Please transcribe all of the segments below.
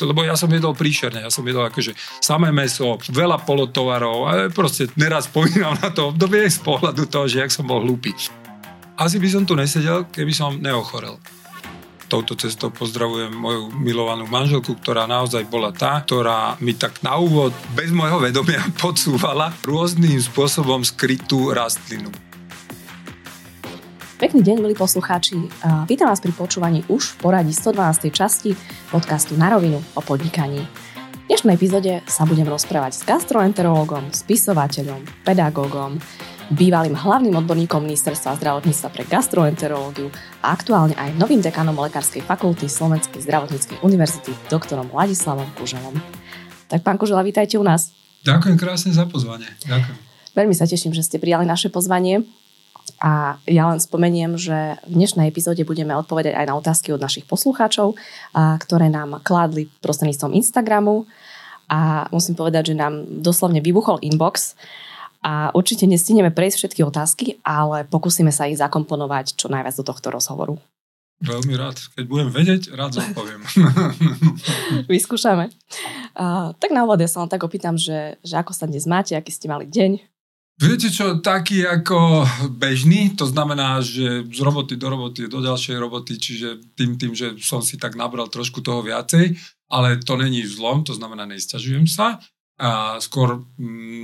Lebo ja som jedol príšerne, ja som jedol akože samé mäso, veľa polotovarov a proste neraz spomínam na to obdobie z pohľadu toho, že jak som bol hlúpy. Asi by som tu nesedel, keby som neochorel. Touto cestou pozdravujem moju milovanú manželku, ktorá naozaj bola tá, ktorá mi tak na úvod bez môjho vedomia podsúvala rôznym spôsobom skrytú rastlinu. Pekný deň, milí poslucháči. Vítam vás pri počúvaní už v poradí 112. časti podcastu Na rovinu o podnikaní. V dnešnej epizóde sa budem rozprávať s gastroenterológom, spisovateľom, pedagógom, bývalým hlavným odborníkom Ministerstva zdravotníctva pre gastroenterológiu a aktuálne aj novým dekanom Lekárskej fakulty Slovenskej zdravotníckej univerzity doktorom Ladislavom Kuželom. Tak pán Kužela, vítajte u nás. Ďakujem krásne za pozvanie. Ďakujem. Veľmi sa teším, že ste prijali naše pozvanie. A ja len spomeniem, že v dnešnej epizóde budeme odpovedať aj na otázky od našich poslucháčov, ktoré nám kládli prostredníctvom Instagramu. A musím povedať, že nám doslovne vybuchol inbox a určite nestihneme prejsť všetky otázky, ale pokúsime sa ich zakomponovať čo najviac do tohto rozhovoru. Veľmi rád. Keď budem vedieť, rád zodpoviem. Vyskúšame. Tak na úvod ja sa len tak opýtam, že ako sa dnes máte, aký ste mali deň? Viete čo, taký ako bežný, to znamená, že z roboty do roboty, do ďalšej roboty, čiže tým, že som si tak nabral trošku toho viacej, ale to není zlom, to znamená, nesťažujem sa. A skôr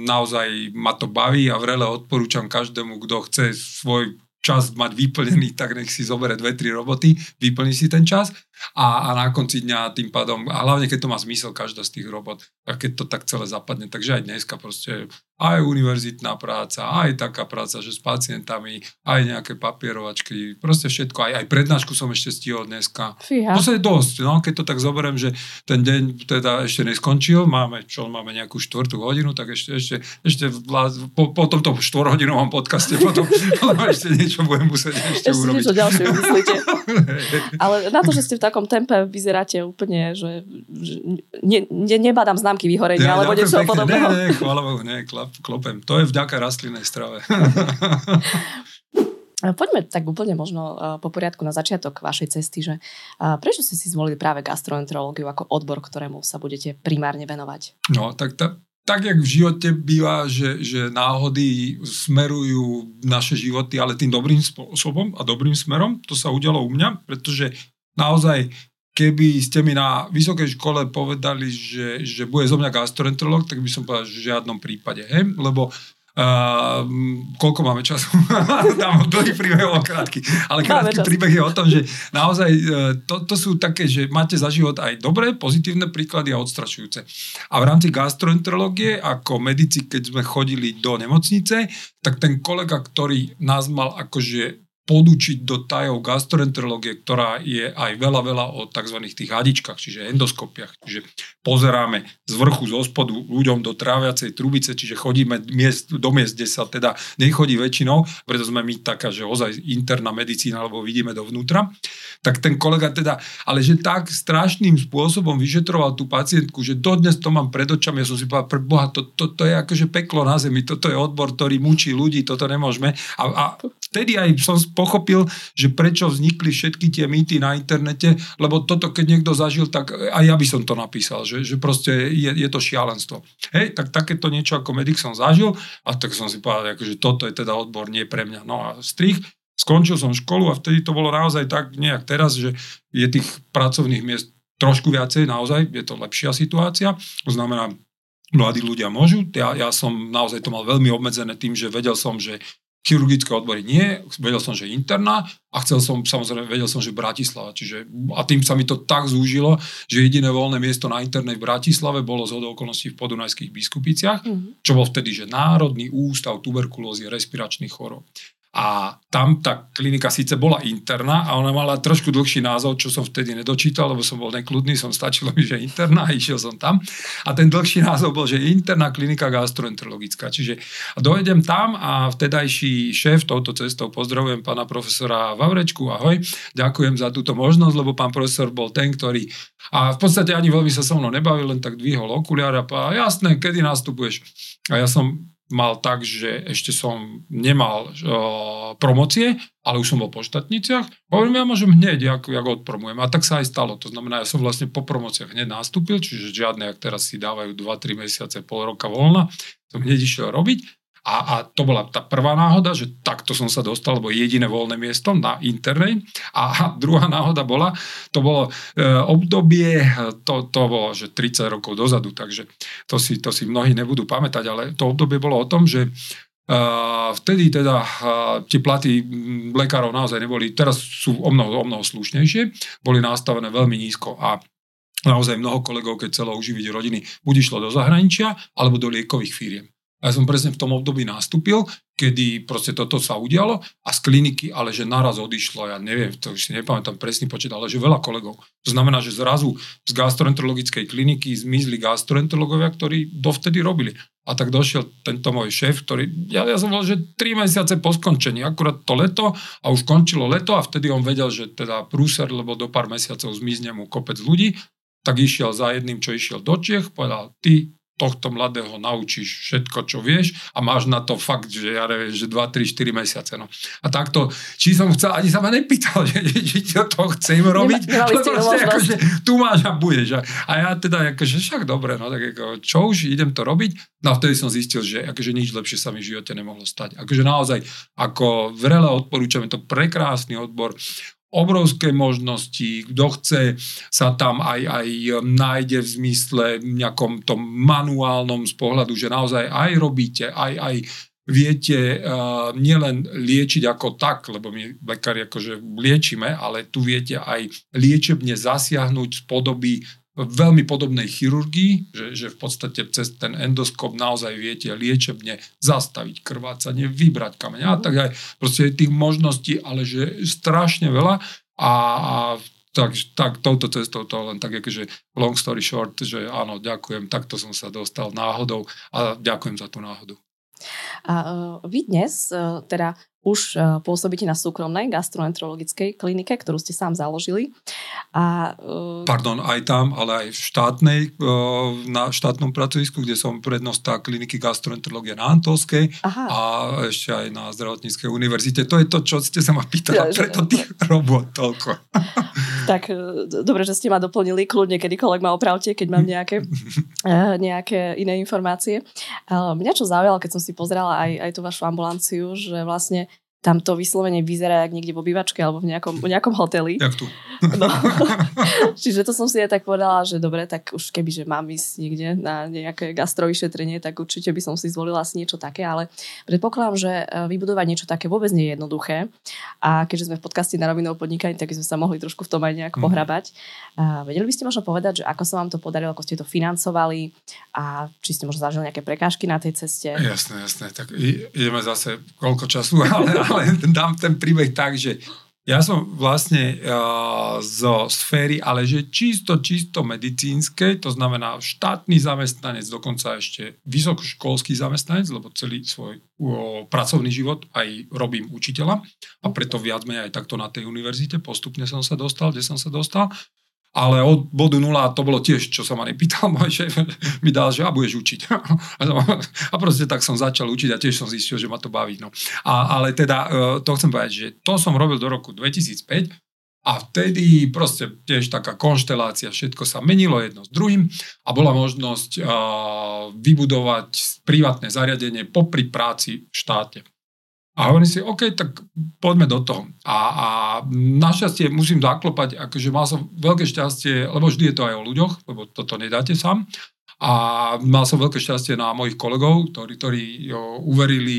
naozaj ma to baví a vrele odporúčam každému, kto chce svoj čas mať vyplnený, tak nech si zoberie 2-3 roboty, vyplní si ten čas a na konci dňa tým pádom, a hlavne keď to má zmysel každá z tých robot, a keď to tak celé zapadne, takže aj dneska proste aj univerzitná práca, aj taká práca, že s pacientami, aj nejaké papierovačky, proste všetko, aj prednášku som ešte stihol dneska. Fíha. To sa je dosť, no, keď to tak zoberiem, že ten deň teda ešte neskončil, máme nejakú 4. hodinu, tak ešte po tomto 4-hodinovom podcaste potom ešte niečo budem musieť ešte urobiť. Ešte niečo ďalšie myslíte. Ale na to, že ste v takom tempe, vyzeráte úplne, že nebadám známky vyhorenia, alebo niečo podobného. Nie, chvála Bohu, nie, klopem. To je vďaka rastlinnej strave. Poďme tak úplne možno po poriadku na začiatok vašej cesty, že prečo ste si zvolili práve gastroenterológiu ako odbor, ktorému sa budete primárne venovať? No, tak jak v živote býva, že náhody smerujú naše životy, ale tým dobrým spôsobom a dobrým smerom, to sa udialo u mňa, pretože naozaj keby ste mi na vysokej škole povedali, že bude zo mňa gastroenterológ, tak by som povedal, že v žiadnom prípade. Hej? Lebo koľko máme času? Dám dlhý príbeh o krátky. Ale krátky príbeh je o tom, že naozaj to sú také, že máte za život aj dobré, pozitívne príklady a odstrašujúce. A v rámci gastroenterológie, ako medici, keď sme chodili do nemocnice, tak ten kolega, ktorý nás mal akože podučiť do tajov gastroenterológie, ktorá je aj veľa o tzv. Tých hadičkách, čiže endoskopiách. Čiže pozeráme z vrchu, zo spodu ľuďom do tráviacej trubice, čiže chodíme do miest, kde sa teda nechodí väčšinou, preto sme my taká, že ozaj interná medicína, alebo vidíme dovnútra. Tak ten kolega teda, ale že tak strašným spôsobom vyšetroval tú pacientku, že dodnes to mám pred očami, ja som si povedal, pre Boha, to je akože peklo na zemi, toto je odbor, ktorý mučí ľudí, toto nemôžeme. A vtedy aj som pochopil, že prečo vznikli všetky tie mýty na internete, lebo toto, keď niekto zažil, tak aj ja by som to napísal, že proste je to šialenstvo. Hej, tak takéto niečo ako medic som zažil a tak som si povedal, akože toto je teda odbor, nie pre mňa. No a strich, skončil som školu a vtedy to bolo naozaj tak nejak teraz, že je tých pracovných miest trošku viacej, naozaj je to lepšia situácia, to znamená, mladí ľudia môžu, ja som naozaj to mal veľmi obmedzené tým, že vedel som, že chirurgické odbory nie, vedel som, že interná a vedel som, že Bratislava. Čiže, a tým sa mi to tak zúžilo, že jediné voľné miesto na internej v Bratislave bolo zhodou okolností v Podunajských Biskupiciach, čo bol vtedy, že Národný ústav tuberkulózy respiračných chorób. A tam tá klinika síce bola interná a ona mala trošku dlhší názov, čo som vtedy nedočítal, lebo som bol nekľudný, stačilo mi, že interná a išiel som tam. A ten dlhší názov bol, že interná klinika gastroenterologická. Čiže dojedem tam a vtedajší šéf touto cestou, pozdravujem pána profesora Vavrečku, ahoj, ďakujem za túto možnosť, lebo pán profesor bol ten, ktorý a v podstate ani veľmi sa so mnou nebavil, len tak dvihol okuliar a povedal, jasné, kedy nastupuješ? A ja som mal tak, že ešte som nemal promócie, ale už som bol po štatniciach. Hovorím, ja môžem hneď, ako odpromujem. A tak sa aj stalo. To znamená, ja som vlastne po promóciach hneď nastúpil, čiže žiadne, ak teraz si dávajú 2-3 mesiace, pol roka voľna, som hneď išiel robiť. A to bola tá prvá náhoda, že takto som sa dostal, lebo jediné voľné miesto na internej. A druhá náhoda bola, to bolo obdobie, to bolo že 30 rokov dozadu, takže to si mnohí nebudú pamätať, ale to obdobie bolo o tom, že vtedy teda tie platy lekárov naozaj neboli, teraz sú o mnoho slušnejšie, boli nastavené veľmi nízko a naozaj mnoho kolegov, keď chcelo uživiť rodiny, buď išlo do zahraničia, alebo do liekových firiem. A ja som presne v tom období nastúpil, kedy proste toto sa udialo a z kliniky, ale že naraz odišlo, ja neviem, to už si nepamätám presný počet, ale že veľa kolegov. To znamená, že zrazu z gastroenterologickej kliniky zmizli gastroenterologovia, ktorí dovtedy robili. A tak došiel tento môj šéf, ktorý, ja som bol, že 3 mesiace po skončení, akurát to leto a už končilo leto a vtedy on vedel, že teda prúser, lebo do pár mesiacov zmizne mu kopec ľudí, tak išiel za jedným, čo išiel do Čiech, povedal, ty tohto mladého naučíš všetko, čo vieš a máš na to fakt, že ja neviem, že 2, 3, 4 mesiace. No. A takto, či som chcel, ani sa ma nepýtal, či to chcem robiť, akože, tu máš a budeš. A ja teda, akože však dobre, no tak ako, čo už, idem to robiť. No a vtedy som zistil, že akože nič lepšie sa mi v živote nemohlo stať. Akože naozaj, ako veľa odporúčam, je to prekrásny odbor, obrovské možnosti, kto chce sa tam aj nájde v zmysle nejakom tom manuálnom z pohľadu, že naozaj aj robíte, aj viete nielen liečiť ako tak, lebo my lekári akože liečíme, ale tu viete aj liečebne zasiahnuť z podoby veľmi podobnej chirurgii, že v podstate cez ten endoskop naozaj viete liečebne zastaviť krvácanie, vybrať kameň a tak aj proste tých možností, ale že strašne veľa a tak touto cestou to len tak akože long story short, že áno, ďakujem, takto som sa dostal náhodou a ďakujem za tú náhodu. A vy dnes teda už pôsobíte na súkromnej gastroenterologickej klinike, ktorú ste sám založili. Pardon, aj tam, ale aj v štátnej, na štátnom pracovisku, kde som prednosta kliniky gastroenterológie na Antolskej. Aha. A ešte aj na Zdravotníckej univerzite. To je to, čo ste sa ma pýtali, preto tých robot toľko. Tak, dobre, že ste ma doplnili, kľudne kedykoľvek ma opravte, keď mám nejaké iné informácie. Mňa čo zaujalo, keď som si pozerala aj tú vašu ambulanciu, že vlastne tam to vyslovene vyzerá jak niekde v obývačke alebo v nejakom hoteli. Jak tu. No. Čiže to som si aj tak povedala, že dobre, tak už kebyže mám ísť niekde na nejaké gastrovyšetrenie, tak určite by som si zvolila asi niečo také, ale predpokladám, že vybudovať niečo také vôbec nie je jednoduché. A keďže sme v podcaste Na rovinu o podnikaní, tak sme sa mohli trošku v tom aj nejak pohrabať. A vedeli by ste možno povedať, že ako sa vám to podarilo, ako ste to financovali a či ste možno zažili nejaké prekážky na tej ceste? Jasné, tak ideme zase koľko času, ale dám ten príbeh tak, že ja som vlastne zo sféry, ale že čisto medicínskej, to znamená štátny zamestnanec, dokonca ešte vysokoškolský zamestnanec, lebo celý svoj pracovný život aj robím učiteľa a preto viac menej aj takto na tej univerzite postupne som sa dostal, kde som sa dostal. Ale od bodu nula, to bolo tiež, čo sa ma nepýtal môj šéf, mi dal, že a budeš učiť. A proste tak som začal učiť a tiež som zistil, že ma to baví. No. Ale teda to chcem povedať, že to som robil do roku 2005 a vtedy proste tiež taká konštelácia, všetko sa menilo jedno s druhým a bola možnosť vybudovať privátne zariadenie popri práci v štáte. A hovorím si, OK, tak poďme do toho. A našťastie musím zaklopať, akože mal som veľké šťastie, lebo vždy je to aj o ľuďoch, lebo toto nedáte sám. A mal som veľké šťastie na mojich kolegov, ktorí uverili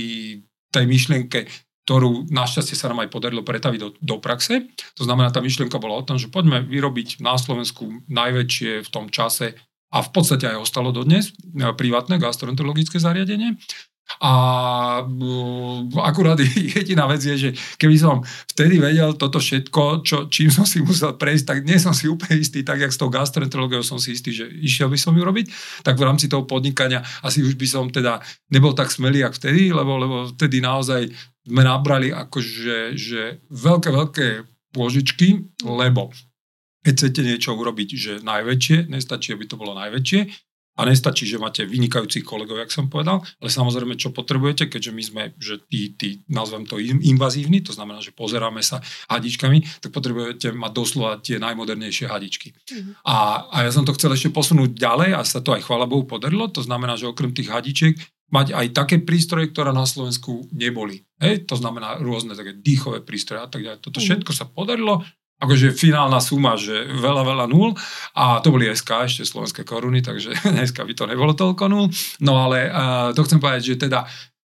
tej myšlienke, ktorú našťastie sa nám aj podarilo pretaviť do praxe. To znamená, tá myšlienka bola o tom, že poďme vyrobiť na Slovensku najväčšie v tom čase a v podstate aj ostalo dodnes privátne gastroenterologické zariadenie. A akurát jediná vec je, že keby som vtedy vedel toto všetko, čím som si musel prejsť, tak dnes som si úplne istý, tak jak s tou gastroenterológiou som si istý, že išiel by som ju robiť, tak v rámci toho podnikania asi už by som teda nebol tak smelý, jak vtedy, lebo vtedy naozaj sme nabrali akože že veľké pôžičky, lebo keď chcete niečo urobiť, že najväčšie, nestačí, aby to bolo najväčšie, A nestačí, že máte vynikajúcich kolegov, jak som povedal, ale samozrejme, čo potrebujete, keďže my sme, že tí nazvem to invazívni, to znamená, že pozeráme sa hadičkami, tak potrebujete mať doslova tie najmodernejšie hadičky. Mm-hmm. A ja som to chcel ešte posunúť ďalej a sa to aj chvála Bohu podarilo, to znamená, že okrem tých hadičiek mať aj také prístroje, ktoré na Slovensku neboli. Hej? To znamená rôzne také dýchové prístroje a tak ďalej. Toto všetko sa podarilo, akože finálna suma, že veľa nul a to boli SK, ešte slovenské koruny, takže SK by to nebolo toľko nul. No ale to chcem povedať, že teda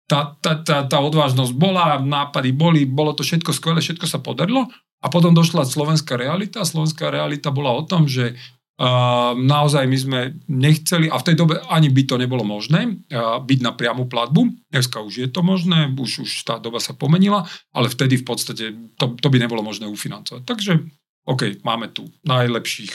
tá odvážnosť bola, nápady boli, bolo to všetko skvelé, všetko sa podarilo a potom došla slovenská realita. Slovenská realita bola o tom, že naozaj my sme nechceli a v tej dobe ani by to nebolo možné byť na priamu platbu. Dneska už je to možné, už tá doba sa pomenila, ale vtedy v podstate to by nebolo možné ufinancovať. Takže OK, máme tu najlepších.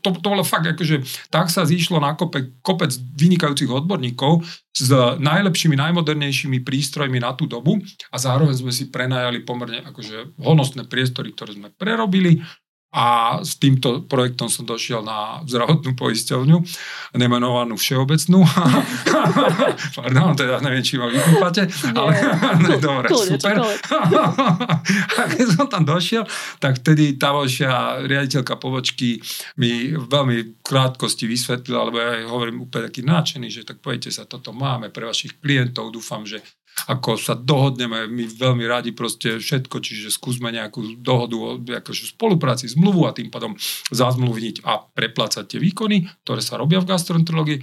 To bolo fakt, akože tak sa zišlo na kopec vynikajúcich odborníkov s najlepšími, najmodernejšími prístrojmi na tú dobu a zároveň sme si prenajali pomerne akože honosné priestory, ktoré sme prerobili. A s týmto projektom som došiel na zdravotnú poisťovňu, nemenovanú Všeobecnú. Pardon, teda neviem, či ma vykúpate, ale dobre, super. A keď som tam došiel, tak vtedy tavošia riaditeľka pobočky mi veľmi krátkosti vysvetlila, lebo ja hovorím úplne taký nadšený, že tak poďte sa, toto máme pre vašich klientov, dúfam, že ako sa dohodneme, my veľmi radi proste všetko, čiže skúsme nejakú dohodu o akože spolupráci, zmluvu a tým pádom zazmluvniť a preplácať tie výkony, ktoré sa robia v gastroenterológii.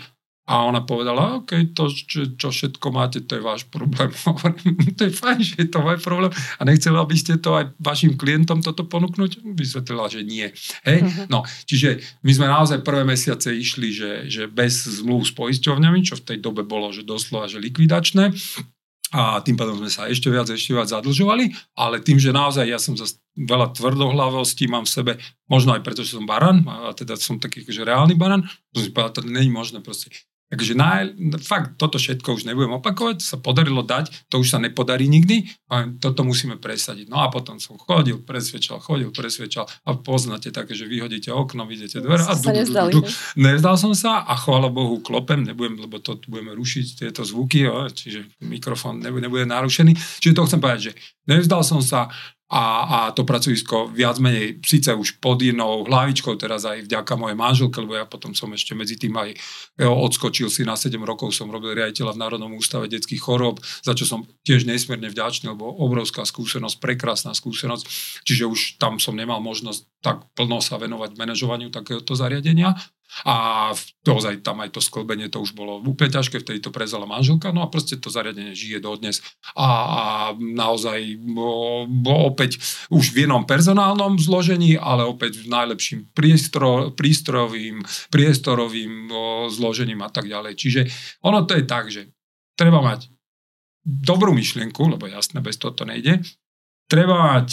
A ona povedala, OK, to, čo všetko máte, to je váš problém. To je fajn, že je to môj problém. A nechcela by ste to aj vašim klientom toto ponúknuť? Vysvetlila, že nie. Hej? Uh-huh. No, čiže my sme naozaj prvé mesiace išli, že bez zmluv s poisťovňami, čo v tej dobe bolo, že doslova, že likvidačné. A tým pádom sme sa ešte viac zadlžovali, ale tým, že naozaj ja som zase veľa tvrdohlavostí mám v sebe, možno aj preto, že som baran, a teda som taký akože reálny baran, som si povedal, to není možné proste. Takže fakt toto všetko už nebudem opakovať, sa podarilo dať, to už sa nepodarí nikdy, a toto musíme presadiť. No a potom som chodil, presvedčal a poznáte také, že vyhodíte okno, vidíte dvere a nevzdal som sa a chvála Bohu klopem, nebudem, lebo to budeme rušiť tieto zvuky, čiže mikrofón nebude narušený. Čiže to chcem povedať, že nevzdal som sa a to pracovisko viac menej síce už pod jednou hlavičkou, teraz aj vďaka mojej manželke, lebo ja potom som ešte medzi tým aj odskočil si na 7 rokov, som robil riaditeľa v Národnom ústave detských chorób, za čo som tiež nesmierne vďačný, lebo obrovská skúsenosť, prekrásna skúsenosť, čiže už tam som nemal možnosť tak plno sa venovať manažovaniu takéhoto zariadenia. A naozaj tam aj to sklbenie, to už bolo úplne ťažké, vtedy to prezala manželka, no a proste to zariadenie žije dodnes a naozaj opäť už v jednom personálnom zložení, ale opäť v najlepším priestorovým zložením a tak ďalej. Čiže ono to je tak, že treba mať dobrú myšlienku, lebo jasné, bez toho to nejde, treba mať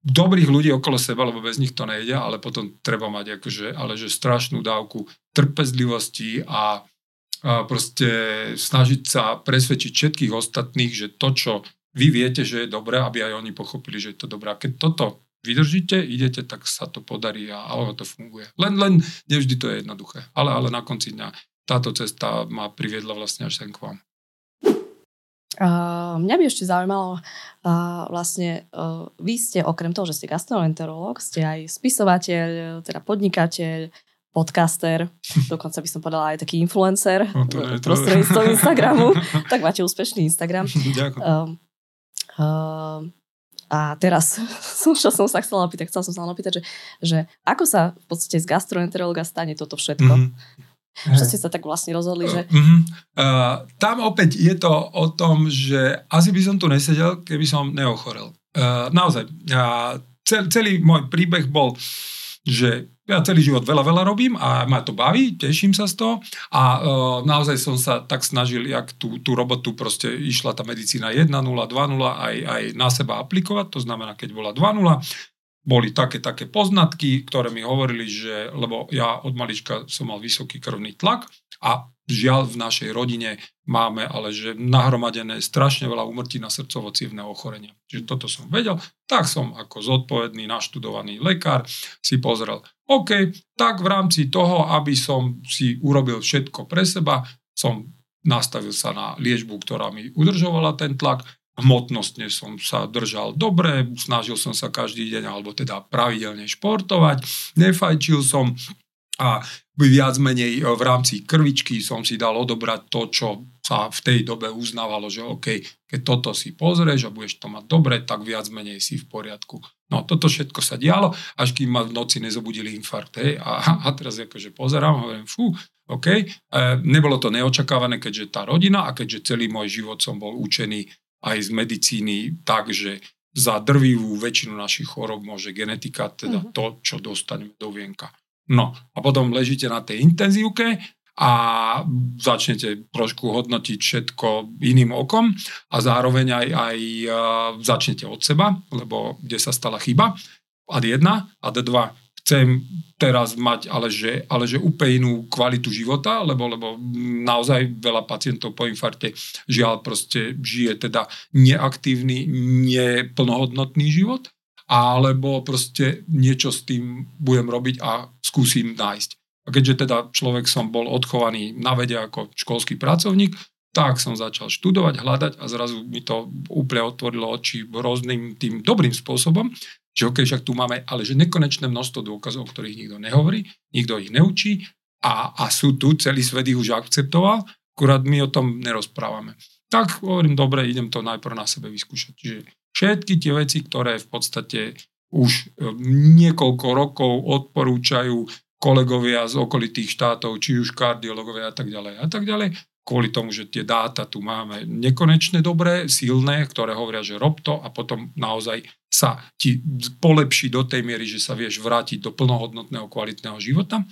dobrých ľudí okolo seba, lebo bez nich to nejde, ale potom treba mať akože, ale že strašnú dávku trpezlivosti a proste snažiť sa presvedčiť všetkých ostatných, že to, čo vy viete, že je dobré, aby aj oni pochopili, že je to dobré. A keď toto vydržíte, idete, tak sa to podarí a ono to funguje. Len nevždy to je jednoduché, ale na konci dňa táto cesta ma priviedla vlastne až sem k vám. Mňa by ešte zaujímalo, vlastne vy ste okrem toho, že ste gastroenterológ, ste aj spisovateľ, teda podnikateľ, podcaster, dokonca by som povedala aj taký influencer, prostredníctvom Instagramu, tak máte úspešný Instagram. Ďakujem. A teraz, čo som sa chcela opýtať, že ako sa v podstate z gastroenterológa stane toto všetko? Mm-hmm. Čo ste sa tak vlastne rozhodli, že... Tam opäť je to o tom, že asi by som tu nesedel, keby som neochorel. Naozaj, celý môj príbeh bol, že ja celý život veľa robím a ma to baví, teším sa z toho a naozaj som sa tak snažil, jak tú robotu proste išla tá medicína 1.0, 2.0 aj na seba aplikovať, to znamená, keď bola 2.0, boli také poznatky, ktoré mi hovorili, že, lebo ja od malička som mal vysoký krvný tlak A žiaľ, v našej rodine máme ale že nahromadené strašne veľa úmrtí na srdcovo-cievne ochorenia. Čiže toto som vedel, tak som ako zodpovedný, naštudovaný lekár si pozrel. OK, tak v rámci toho, aby som si urobil všetko pre seba, som nastavil sa na liečbu, ktorá mi udržovala ten tlak. Hmotnostne som sa držal dobre, snažil som sa každý deň, alebo teda pravidelne športovať, nefajčil som a viac menej v rámci krvičky som si dal odobrať to, čo sa v tej dobe uznávalo, že OK, keď toto si pozrieš a budeš to mať dobre, tak viac menej si v poriadku. No toto všetko sa dialo, až kým ma v noci nezobudili infarkt. A teraz akože pozerám, hovorím, fú, OK. Nebolo to neočakávané, keďže tá rodina a keďže celý môj život som bol učený aj z medicíny, takže za drvivú väčšinu našich chorób môže genetika, teda to, čo dostaneme do vienka. No a potom ležíte na tej intenzívke a začnete trošku hodnotiť všetko iným okom a zároveň aj začnete od seba, lebo kde sa stala chyba. Ad 1, ad 2. Chcem teraz mať ale že úplne inú kvalitu života, lebo naozaj veľa pacientov po infarte žiaľ proste žije teda neaktívny, neplnohodnotný život, alebo proste niečo s tým budem robiť a skúsim nájsť. A keďže teda človek som bol odchovaný na vede ako školský pracovník, tak som začal študovať, hľadať a zrazu mi to úplne otvorilo oči rôznym tým dobrým spôsobom, že okej, však tu máme, ale že nekonečné množstvo dôkazov, o ktorých nikto nehovorí, nikto ich neučí a sú tu, celý svet ich už akceptoval, akurát my o tom nerozprávame. Tak hovorím, dobre, idem to najprv na sebe vyskúšať. Čiže všetky tie veci, ktoré v podstate už niekoľko rokov odporúčajú kolegovia z okolitých štátov, či už kardiológovia a tak ďalej, kvôli tomu, že tie dáta tu máme nekonečne dobré, silné, ktoré hovoria, že rob to a potom naozaj sa ti polepší do tej miery, že sa vieš vrátiť do plnohodnotného, kvalitného života.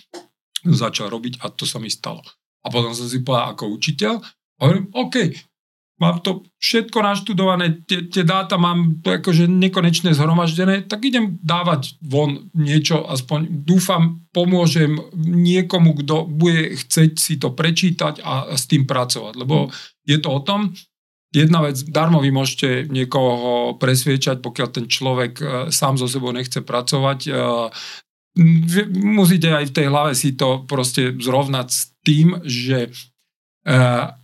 Začal robiť a to sa mi stalo. A potom som si povedal ako učiteľ a hovorím, OK, mám to všetko naštudované, tie dáta mám akože nekonečne zhromaždené, tak idem dávať von niečo, aspoň dúfam, pomôžem niekomu, kto bude chceť si to prečítať a s tým pracovať. Lebo je to o tom, jedna vec, darmo vy môžete niekoho presviečať, pokiaľ ten človek sám so sebou nechce pracovať, musíte aj v tej hlave si to proste zrovnať s tým, že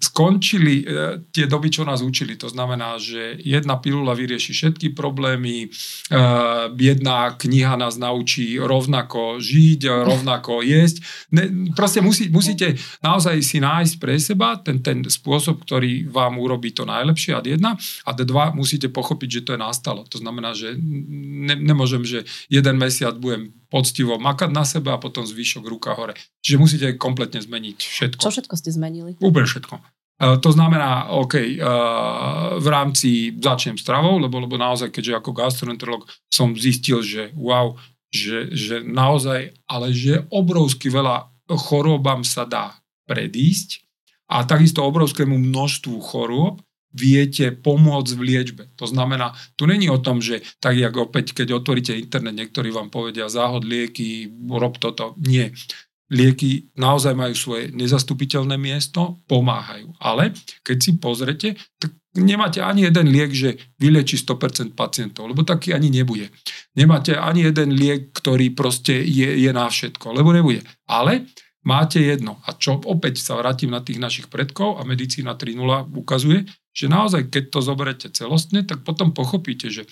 skončili tie doby, čo nás učili. To znamená, že jedna pilula vyrieši všetky problémy, jedna kniha nás naučí rovnako žiť, rovnako jesť. Proste musíte naozaj si nájsť pre seba ten spôsob, ktorý vám urobí to najlepšie, ad 1. Ad 2 musíte pochopiť, že to je nastalo. To znamená, že nemôžem, že jeden mesiac budem poctivo makať na sebe a potom zvyšok ruka hore. Čiže musíte kompletne zmeniť všetko. Čo všetko ste zmenili? Úplne všetko. To znamená, OK, v rámci začnem stravou, lebo naozaj, keďže ako gastroenterolog som zistil, že wow, že naozaj, ale že obrovsky veľa chorobám sa dá predísť a takisto obrovskému množstvu chorôb viete pomôcť v liečbe. To znamená, tu není o tom, že tak jak opäť, keď otvoríte internet, niektorí vám povedia záhod lieky, rob toto. Nie. Lieky naozaj majú svoje nezastupiteľné miesto, pomáhajú. Ale keď si pozrete, tak nemáte ani jeden liek, že vyliečí 100% pacientov, lebo taký ani nebude. Nemáte ani jeden liek, ktorý proste je na všetko, lebo nebude. Ale máte jedno. A čo opäť sa vrátim na tých našich predkov a medicína 3.0 ukazuje, že naozaj, keď to zoberete celostne, tak potom pochopíte, že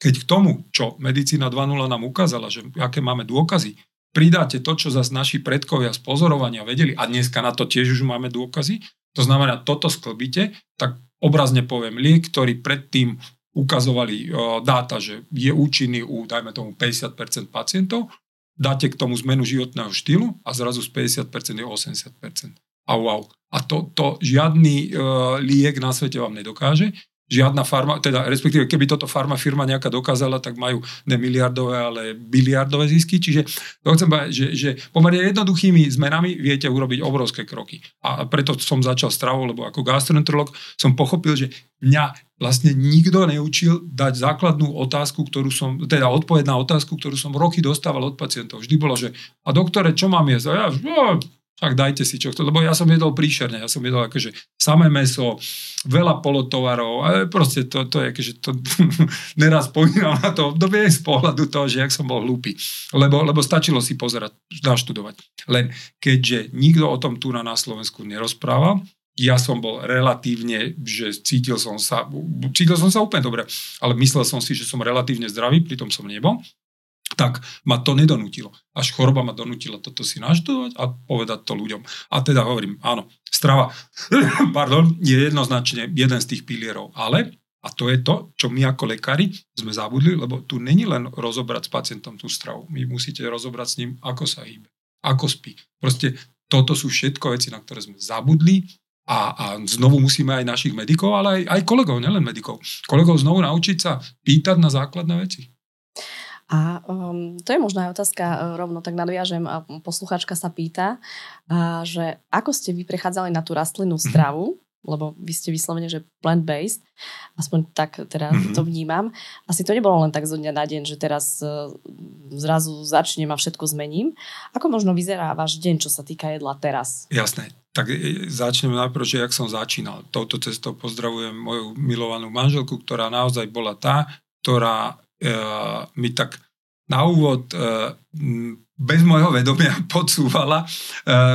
keď k tomu, čo medicína 2.0 nám ukázala, že aké máme dôkazy, pridáte to, čo zase naši predkovia z pozorovania vedeli, a dneska na to tiež už máme dôkazy, to znamená, toto sklbíte, tak obrazne poviem, liek, ktorý predtým ukazovali dáta, že je účinný u, dajme tomu, 50% pacientov, dáte k tomu zmenu životného štýlu a zrazu z 50% je 80%. A wow. A to žiadny liek na svete vám nedokáže. Žiadna farma, teda respektíve, keby toto farma nejaká dokázala, tak majú ne miliardové, ale biliardové zisky. Čiže to chcem povedať, že pomerne jednoduchými zmenami viete urobiť obrovské kroky. A preto som začal stravou, lebo ako gastroenterolog som pochopil, že mňa vlastne nikto neučil dať základnú odpoveď, ktorú som roky dostával od pacientov. Vždy bolo, že a doktore, čo mám jesť? A ja, tak dajte si čo chcete, lebo ja som jedol príšerne, ja som jedol akože samé mäso, veľa polotovarov, a proste to je akože, to neraz pomínam na to obdobie z pohľadu toho, že jak som bol hlúpy, lebo stačilo si pozerať, naštudovať. Len keďže nikto o tom tu na Slovensku nerozprával, ja som bol relatívne, že cítil som sa úplne dobre, ale myslel som si, že som relatívne zdravý, pritom som nebol. Tak ma to nedonútilo. Až choroba ma donútila toto si naštudovať a povedať to ľuďom. A teda hovorím, áno, strava je jednoznačne jeden z tých pilierov, ale, a to je to, čo my ako lekári sme zabudli, lebo tu není len rozobrať s pacientom tú stravu. My musíte rozobrať s ním, ako sa hýbe, ako spí. Proste toto sú všetko veci, na ktoré sme zabudli. A znovu musíme aj našich medikov, ale aj kolegov, nielen medikov. Kolegov znovu naučiť sa pýtať na základné veci. A to je možná aj otázka, rovno tak nadviažem, posluchačka sa pýta, že ako ste vy prechádzali na tú rastlinnú stravu, lebo vy ste vyslovene, že plant-based, aspoň tak teda to vnímam. Asi to nebolo len tak zo dňa na deň, že teraz zrazu začnem a všetko zmením. Ako možno vyzerá váš deň, čo sa týka jedla teraz? Jasné. Tak začnem najprv, že jak som začínal. Touto cestou pozdravujem moju milovanú manželku, ktorá naozaj bola tá, ktorá mi tak na úvod bez môjho vedomia podsúvala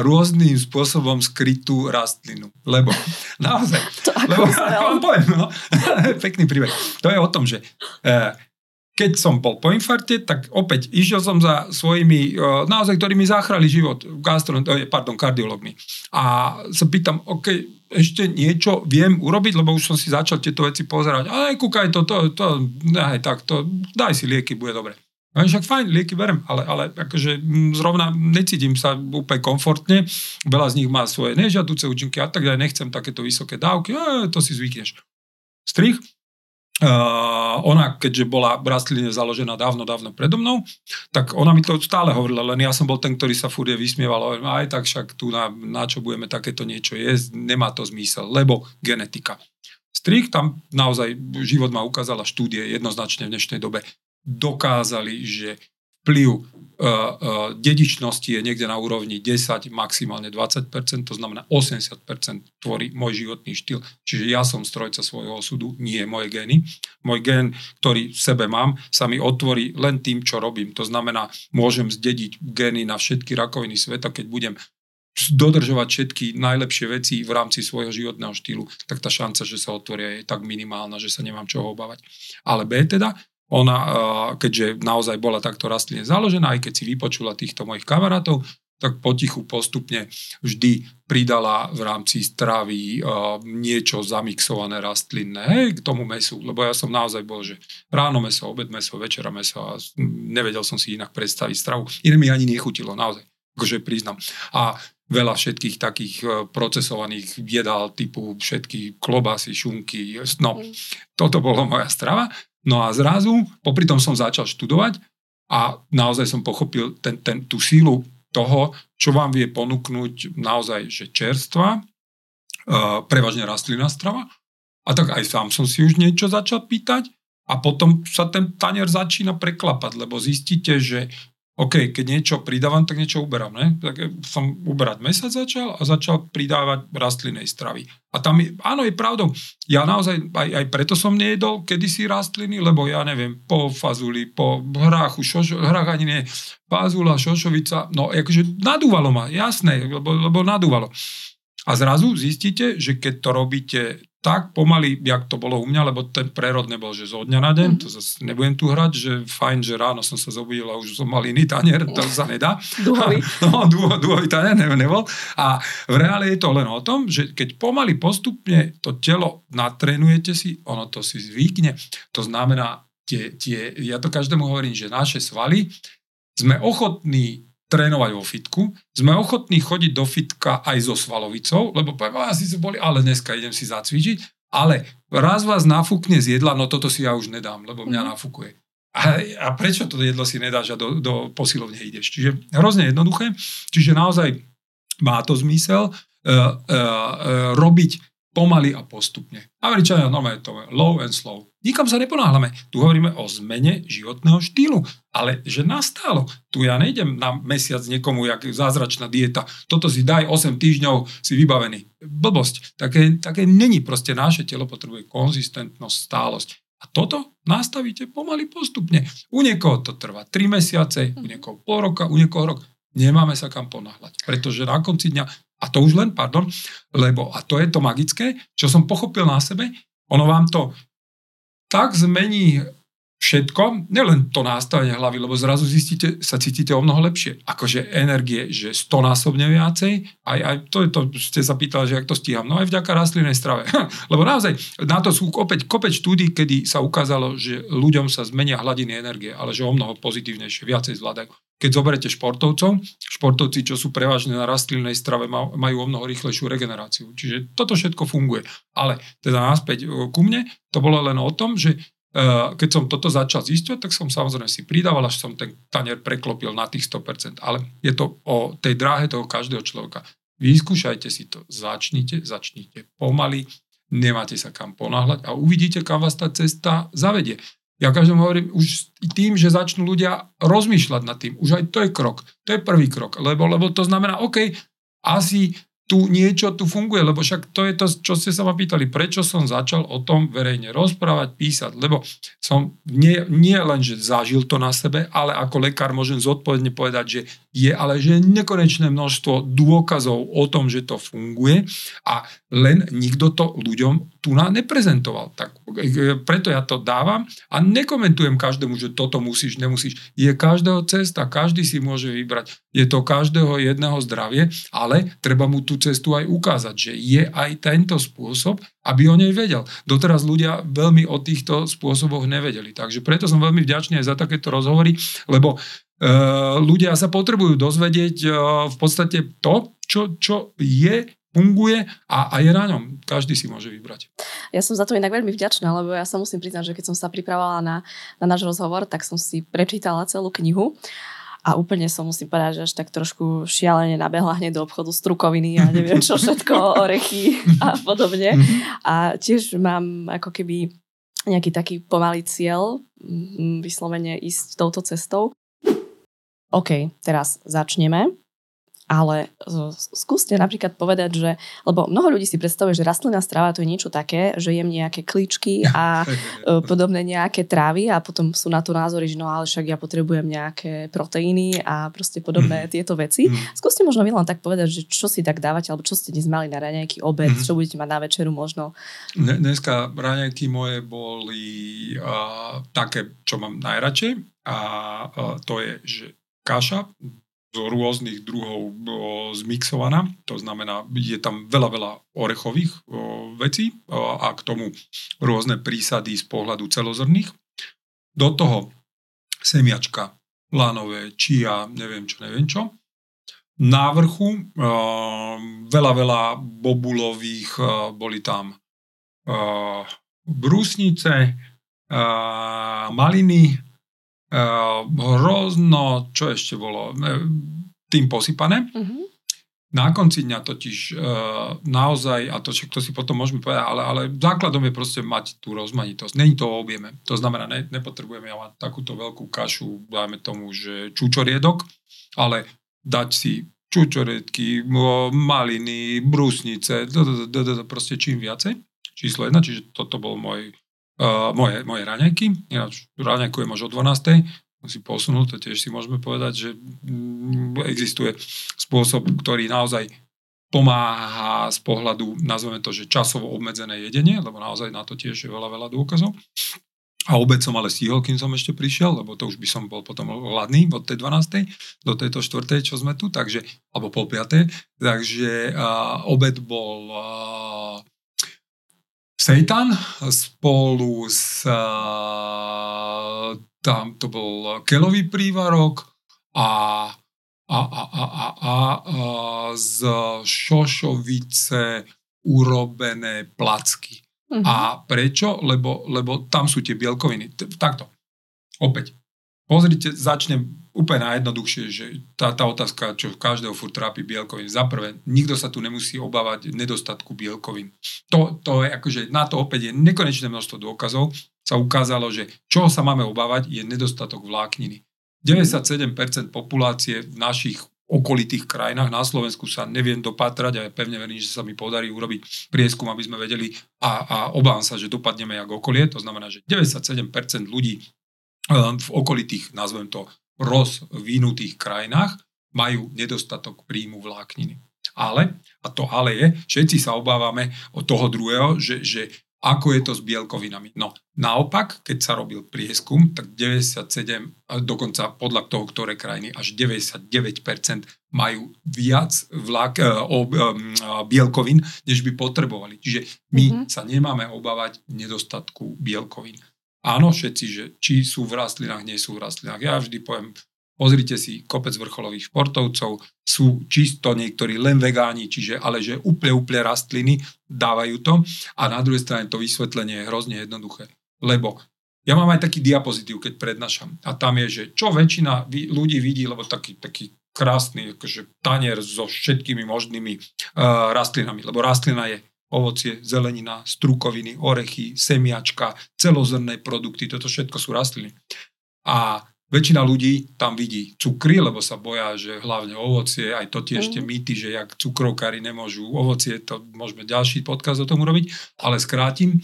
rôznym spôsobom skrytú rastlinu. Lebo naozaj, pekný príbeh. To je o tom, že keď som bol po infarte, tak opäť išiel som za svojimi, naozaj, ktorí mi záchrali život, kardiológmi. A sa pýtam, OK, ešte niečo viem urobiť, lebo už som si začal tieto veci pozerať. Ale kúkaj to, daj si lieky, bude dobre. A však fajn, lieky berem, ale akože zrovna necítim sa úplne komfortne. Veľa z nich má svoje nežiaduce účinky a tak ďalej, nechcem takéto vysoké dávky, to si zvykneš. Strich. Ona, keďže bola rastline založená dávno predo mnou, tak ona mi to stále hovorila, len ja som bol ten, ktorý sa furt vysmieval, aj tak však tu na čo budeme takéto niečo jesť, nemá to zmysel, lebo genetika. Strich, tam naozaj život ma ukázala, štúdie jednoznačne v dnešnej dobe dokázali, že vplyv dedičnosti je niekde na úrovni 10, maximálne 20%, to znamená 80% tvorí môj životný štýl. Čiže ja som strojca svojho osudu, nie moje gény. Môj gén, ktorý v sebe mám, sa mi otvorí len tým, čo robím. To znamená, môžem zdediť gény na všetky rakoviny sveta, keď budem dodržovať všetky najlepšie veci v rámci svojho životného štýlu, tak tá šanca, že sa otvoria, je tak minimálna, že sa nemám čoho obávať. Ale B teda, ona, keďže naozaj bola takto rastline založená, aj keď si vypočula týchto mojich kamarátov, tak potichu postupne vždy pridala v rámci stravy niečo zamixované rastlinné, k tomu mesu, lebo ja som naozaj bol, že ráno meso, obed meso, večera meso a nevedel som si inak predstaviť stravu. Iné mi ani nechutilo, naozaj, akože priznám. A veľa všetkých takých procesovaných jedál typu všetky klobásy, šunky, no, toto bolo moja strava. No a zrazu, popri tom som začal študovať a naozaj som pochopil tú sílu toho, čo vám vie ponúknuť naozaj, že čerstva, prevažne rastlinná strava. A tak aj sám som si už niečo začal pýtať a potom sa ten tanier začína preklapať, lebo zistíte, že OK, keď niečo pridávam, tak niečo uberám, ne? Tak som uberať mesiac začal a začal pridávať rastlinnej stravy. A tam je, áno, je pravdou. Ja naozaj, aj preto som nejedol kedysi rastliny, lebo ja neviem, po fazuli, po hráchu, hrách ani nie, fazula, šošovica, no akože nadúvalo ma, jasné, lebo nadúvalo. A zrazu zistíte, že keď to robíte tak pomaly, jak to bolo u mňa, lebo ten prerod nebol, že zo dňa na deň, to zase nebudem tu hrať, že fajn, že ráno som sa zobudil a už som mal iný tanier, to sa nedá. Dúhový. No, dúhový tanier nebol. A v reále je to len o tom, že keď pomaly postupne to telo natrenujete si, ono to si zvykne. To znamená, ja to každému hovorím, že naše svaly sme ochotní trénovať vo fitku, sme ochotní chodiť do fitka aj so svalovicou, lebo poviem, asi sa boli, ale dneska idem si zacvičiť, ale raz vás nafúkne z jedla, no toto si ja už nedám, lebo mňa nafúkuje. A prečo to jedlo si nedáš a do posilovne ideš? Čiže hrozne jednoduché, čiže naozaj má to zmysel robiť pomaly a postupne. Američania normálne to je low and slow. Nikam sa neponáhľame. Tu hovoríme o zmene životného štýlu, ale že nastálo. Tu ja nejdem na mesiac niekomu, jak zázračná dieta. Toto si daj 8 týždňov, si vybavený. Blbosť. Také není. Proste naše telo potrebuje konzistentnosť, stálosť. A toto nastavíte pomaly postupne. U niekoho to trvá 3 mesiace, u niekoho pol roka, u niekoho rok. Nemáme sa kam ponáhľať, pretože na konci dňa, a to už len, pardon, lebo a to je to magické, čo som pochopil na sebe, ono vám to tak zmení všetko, nielen to nastavenie hlavy, lebo zrazu zistíte, sa cítite o mnoho lepšie. Akože energie, že 100-násobne viacej, aj to ste sa pýtali, že jak to stíham, no aj vďaka rastlinnej strave. Lebo naozaj, na to sú opäť kopec štúdí, kedy sa ukázalo, že ľuďom sa zmenia hladiny energie, ale že o mnoho pozitívnejšie, viacej zvládajú. Keď zoberete športovci, čo sú prevažne na rastlinnej strave, majú o mnoho rýchlejšiu regeneráciu. Čiže toto všetko funguje. Ale teda naspäť ku mne, to bolo len o tom, že keď som toto začal zisťovať, tak som samozrejme si pridával, až som ten tanier preklopil na tých 100%. Ale je to o tej dráhe toho každého človeka. Vyskúšajte si to. Začnite pomaly, nemáte sa kam ponáhľať a uvidíte, kam vás tá cesta zavedie. Ja každému hovorím, už tým, že začnú ľudia rozmýšľať nad tým, už aj to je krok. To je prvý krok, lebo to znamená, OK, asi tu niečo tu funguje, lebo však to je to, čo ste sa ma pýtali, prečo som začal o tom verejne rozprávať, písať, lebo som nie len, že zažil to na sebe, ale ako lekár môžem zodpovedne povedať, že je ale že nekonečné množstvo dôkazov o tom, že to funguje a len nikto to ľuďom tu neprezentoval. Tak, preto ja to dávam a nekomentujem každému, že toto musíš, nemusíš. Je každého cesta, každý si môže vybrať. Je to každého jedného zdravie, ale treba mu tú cestu aj ukázať, že je aj tento spôsob, aby o nej vedel. Doteraz ľudia veľmi o týchto spôsoboch nevedeli. Takže preto som veľmi vďačný aj za takéto rozhovory, lebo ľudia sa potrebujú dozvedieť v podstate to, čo je, funguje a je na ňom. Každý si môže vybrať. Ja som za to inak veľmi vďačná, lebo ja sa musím priznať, že keď som sa pripravovala na náš rozhovor, tak som si prečítala celú knihu. A úplne som musím povedať, že až tak trošku šialene nabehla hneď do obchodu strukoviny a neviem čo všetko, orechy a podobne. A tiež mám ako keby nejaký taký pomalý cieľ vyslovene ísť touto cestou. OK, teraz začneme. Ale skúste napríklad povedať, že, lebo mnoho ľudí si predstavuje, že rastlinná strava to je niečo také, že jem nejaké kličky a podobné nejaké trávy a potom sú na to názory, že no ale však ja potrebujem nejaké proteíny a proste podobné tieto veci. Skúste možno len tak povedať, že čo si tak dávate, alebo čo ste dnes mali na raňajky, obed, čo budete mať na večeru možno. Dneska raňajky moje boli také, čo mám najradšej a to je, že kaša, z rôznych druhov zmixovaná. To znamená, je tam veľa orechových vecí a k tomu rôzne prísady z pohľadu celozrných. Do toho semiačka, lánové, čia, neviem čo. Na vrchu veľa bobulových, boli tam brúsnice, maliny, hrozno, čo ešte bolo tým posypané. Na konci dňa totiž naozaj, a to všetko si potom môžeme povedať, ale základom je proste mať tú rozmanitosť. Není to o objeme. To znamená, nepotrebujeme ja mať takúto veľkú kašu, dajme tomu, že čučoriedok, ale dať si čučoriedky, maliny, brúsnice, proste čím viacej. Číslo 1, čiže toto bol moje raňajky. Ja raňajkujem až o 12:00, si posunul, to tiež si môžeme povedať, že existuje spôsob, ktorý naozaj pomáha z pohľadu, nazveme to, že časovo obmedzené jedenie, lebo naozaj na to tiež je veľa dôkazov. A obed som ale stíhol, kým som ešte prišiel, lebo to už by som bol potom hladný od tej 12:00 do tejto 4:00, čo sme tu, takže, alebo 4:30, takže obed bol... seitan spolu s tam to bol keľový prívarok a z šošovice urobené placky. A prečo? Lebo tam sú tie bielkoviny. Takto. Opäť. Pozrite, začnem úplne najjednoduchšie, že tá otázka, čo každého furt trápi bielkovin. Za prvé, nikto sa tu nemusí obávať nedostatku bielkovín. To je akože, na to opäť je nekonečné množstvo dôkazov. Sa ukázalo, že čoho sa máme obávať je nedostatok vlákniny. 97% populácie v našich okolitých krajinách, na Slovensku sa neviem dopatrať a ja pevne verím, že sa mi podarí urobiť prieskum, aby sme vedeli a obávam sa, že dopadneme jak okolie. To znamená, že 97% ľudí v okolitých, nazvem to, rozvinutých krajinách majú nedostatok príjmu vlákniny. Ale, a to ale je, všetci sa obávame od toho druhého, že ako je to s bielkovinami. No naopak, keď sa robil prieskum, tak 97, dokonca podľa toho, ktoré krajiny, až 99% majú viac bielkovín, než by potrebovali. Čiže my sa nemáme obávať nedostatku bielkovín. Áno, všetci, že či sú v rastlinách, nie sú v rastlinách. Ja vždy poviem, pozrite si kopec vrcholových športovcov, sú čisto niektorí len vegáni, čiže ale že úplne rastliny dávajú to. A na druhej strane to vysvetlenie je hrozne jednoduché. Lebo ja mám aj taký diapozitív, keď prednášam. A tam je, že čo väčšina ľudí vidí, lebo taký krásny akože tanier so všetkými možnými rastlinami. Lebo rastlina je ovocie, zelenina, strukoviny, orechy, semiačka, celozrnné produkty, toto všetko sú rastliny. A väčšina ľudí tam vidí cukry, lebo sa boja, že hlavne ovocie, aj to tie ešte mýty, že jak cukrovkári nemôžu ovocie, to môžeme ďalší podcast o tom urobiť, ale skrátim,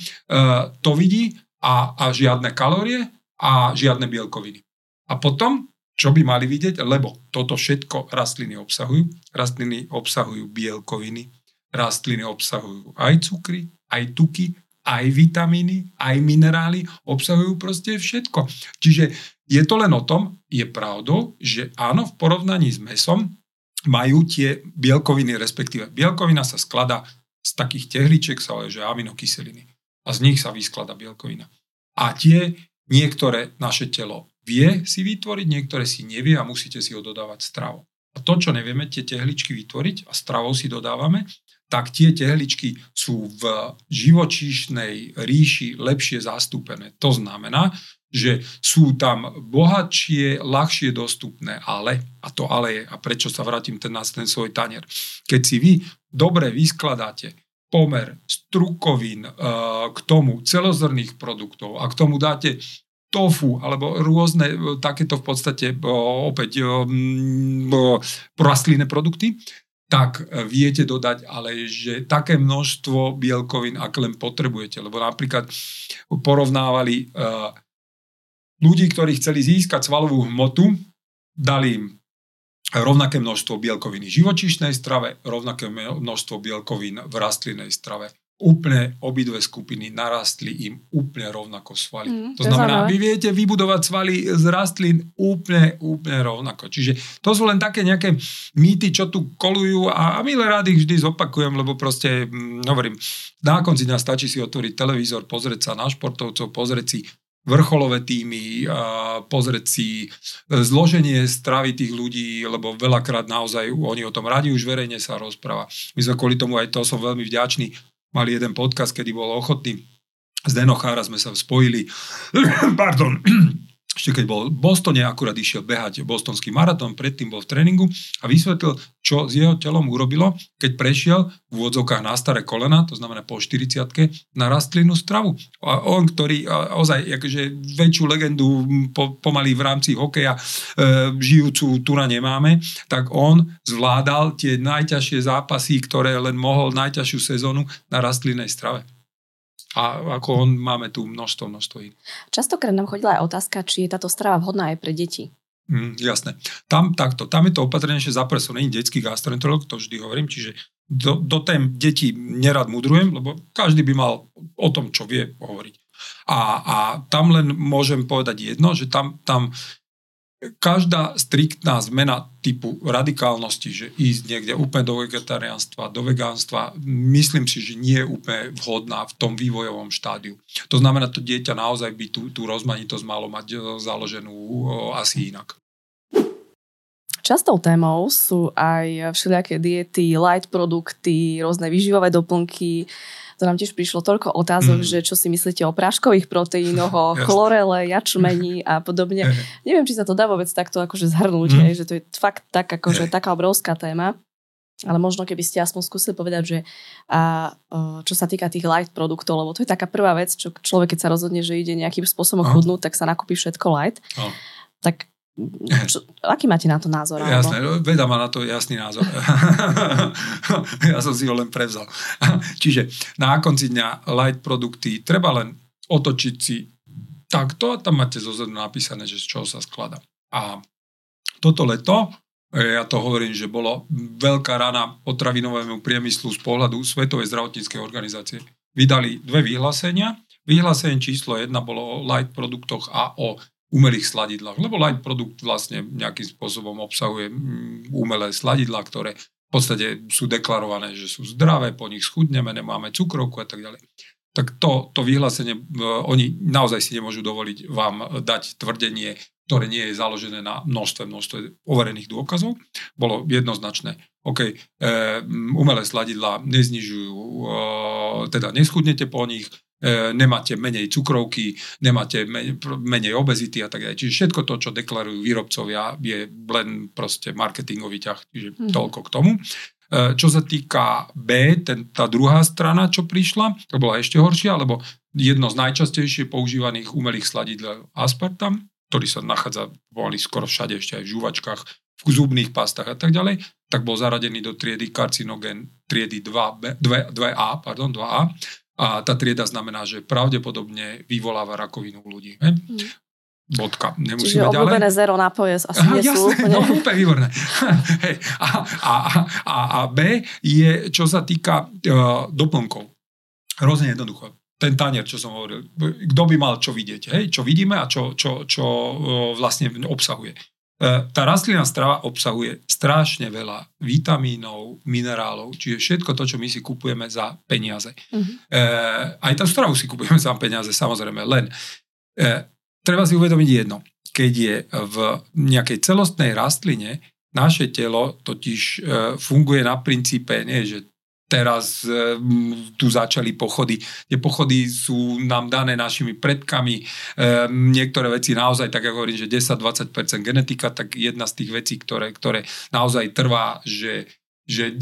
to vidí a žiadne kalórie a žiadne bielkoviny. A potom, čo by mali vidieť, lebo toto všetko rastliny obsahujú bielkoviny, rastliny obsahujú aj cukry, aj tuky, aj vitamíny, aj minerály, obsahujú proste všetko. Čiže je to len o tom, je pravdou, že áno, v porovnaní s mäsom majú tie bielkoviny, respektíve bielkovina sa skladá z takých tehličiek, sa volá, že aminokyseliny. A z nich sa vyskladá bielkovina. A tie niektoré naše telo vie si vytvoriť, niektoré si nevie a musíte si ho dodávať stravou. A to, čo nevieme tie tehličky vytvoriť a stravou si dodávame, tak tie tehličky sú v živočíšnej ríši lepšie zastúpené. To znamená, že sú tam bohatšie, ľahšie dostupné, ale, a to ale je, a prečo sa vrátim ten svoj tanier, keď si vy dobre vyskladáte pomer strukovín k tomu celozrnných produktov a k tomu dáte tofu, alebo rôzne takéto v podstate opäť rastlinné produkty, tak viete dodať, ale že také množstvo bielkovín, ak len potrebujete. Lebo napríklad porovnávali ľudí, ktorí chceli získať svalovú hmotu, dali im rovnaké množstvo bielkovín v živočíšnej strave, rovnaké množstvo bielkovín v rastlinnej strave. Úplne obidve skupiny narastli im úplne rovnako svaly. To znamená, vy viete vybudovať svaly z rastlín úplne rovnako. Čiže to sú len také nejaké mýty, čo tu kolujú a my rád ich vždy zopakujem, lebo proste, hovorím, na konci dňa stačí si otvoriť televízor, pozrieť sa na športovcov, pozrieť si vrcholové týmy, pozrieť si zloženie stravy tých ľudí, lebo veľakrát naozaj oni o tom radi už verejne sa rozpráva. My sme kvôli tomu, aj to som veľmi vďačný, mali jeden podcast, kedy bol ochotný. Z Denochára sme sa spojili. Pardon. Ešte keď bol v Bostone, akurát išiel behať bostonský maratón, predtým bol v tréningu a vysvetlil, čo s jeho telom urobilo, keď prešiel v úvodzovkách na staré kolena, to znamená po 40-tke, na rastlinnú stravu. A on, ktorý ozaj akože väčšiu legendu pomaly v rámci hokeja žijúcu tu na nemáme, tak on zvládal tie najťažšie zápasy, ktoré len mohol, najťažšiu sezónu na rastlinnej strave. A ako on, máme tu množstvo iných. Častokrát nám chodila aj otázka, či je táto strava vhodná aj pre deti. Jasné. Tam je to opatrnejšie, zaprvé som není detský gastroenterológ, to vždy hovorím, čiže do tém detí nerad mudrujem, lebo každý by mal o tom, čo vie hovoriť. A tam len môžem povedať jedno, že tam každá striktná zmena typu radikálnosti, že ísť niekde úplne do vegetariánstva, do vegánstva, myslím si, že nie je úplne vhodná v tom vývojovom štádiu. To znamená, to dieťa naozaj by tú rozmanitosť malo mať založenú asi inak. Častou témou sú aj všelijaké diety, light produkty, rôzne výživové doplnky, To nám tiež prišlo toľko otázok, že čo si myslíte o práškových proteínoch, o chlorele, jačmení a podobne. Neviem, či sa to dá vôbec takto akože zhrnúť, že to je fakt tak, akože, taká obrovská téma. Ale možno keby ste aspoň skúsili povedať, že čo sa týka tých light produktov, lebo to je taká prvá vec, čo človek, keď sa rozhodne, že ide nejakým spôsobom chudnúť, tak sa nakúpi všetko light. Tak aký máte na to názor? Jasné, veda má na to jasný názor. Ja som si ho len prevzal. Čiže na konci dňa light produkty treba len otočiť si takto a tam máte zozadu napísané, že z čoho sa skladá. A toto leto, ja to hovorím, že bolo veľká rana potravinovému priemyslu z pohľadu Svetovej zdravotníckej organizácie. Vydali dve vyhlásenia. Vyhlásenie číslo 1 bolo o light produktoch a o umelých sladidlách, lebo light produkt vlastne nejakým spôsobom obsahuje umelé sladidlá, ktoré v podstate sú deklarované, že sú zdravé, po nich schudneme, nemáme cukrovku a tak ďalej. Tak to vyhlásenie, oni naozaj si nemôžu dovoliť vám dať tvrdenie, ktoré nie je založené na množstve overených dôkazov, bolo jednoznačné. OK, umelé sladidlá neznižujú, teda neschudnete po nich, nemáte menej cukrovky, nemáte menej obezity a tak ďalej. Čiže všetko to, čo deklarujú výrobcovia, je len proste marketingový ťah, čiže toľko k tomu. Čo sa týka B, tá druhá strana, čo prišla, to bola ešte horšia, lebo jedno z najčastejšie používaných umelých sladidel aspartam, ktorý sa nachádza skoro všade, ešte aj v žuvačkách, v zubných pastách a tak ďalej, tak bol zaradený do triedy karcinogen, triedy 2A, a tá trieda znamená, že pravdepodobne vyvoláva rakovinu u ľudí. Bodka, nemusíme ďalej. Čiže obľúbené zero nápoje asi nie sú úplne. No, úplne výborné. A B je, čo sa týka doplnkov. Hrozne jednoducho. Ten tanier, čo som hovoril, kto by mal čo vidieť, čo vidíme a čo vlastne obsahuje. Tá rastlinná strava obsahuje strašne veľa vitamínov, minerálov, čiže všetko to, čo my si kupujeme za peniaze. Aj tá stravu si kupujeme za peniaze, samozrejme, len treba si uvedomiť jedno. Keď je v nejakej celostnej rastline, naše telo totiž funguje na princípe, nie že teraz tu začali pochody. Tie pochody sú nám dané našimi predkami. Niektoré veci naozaj, tak ako hovorím, že 10-20% genetika, tak jedna z tých vecí, ktoré naozaj trvá, že 10 000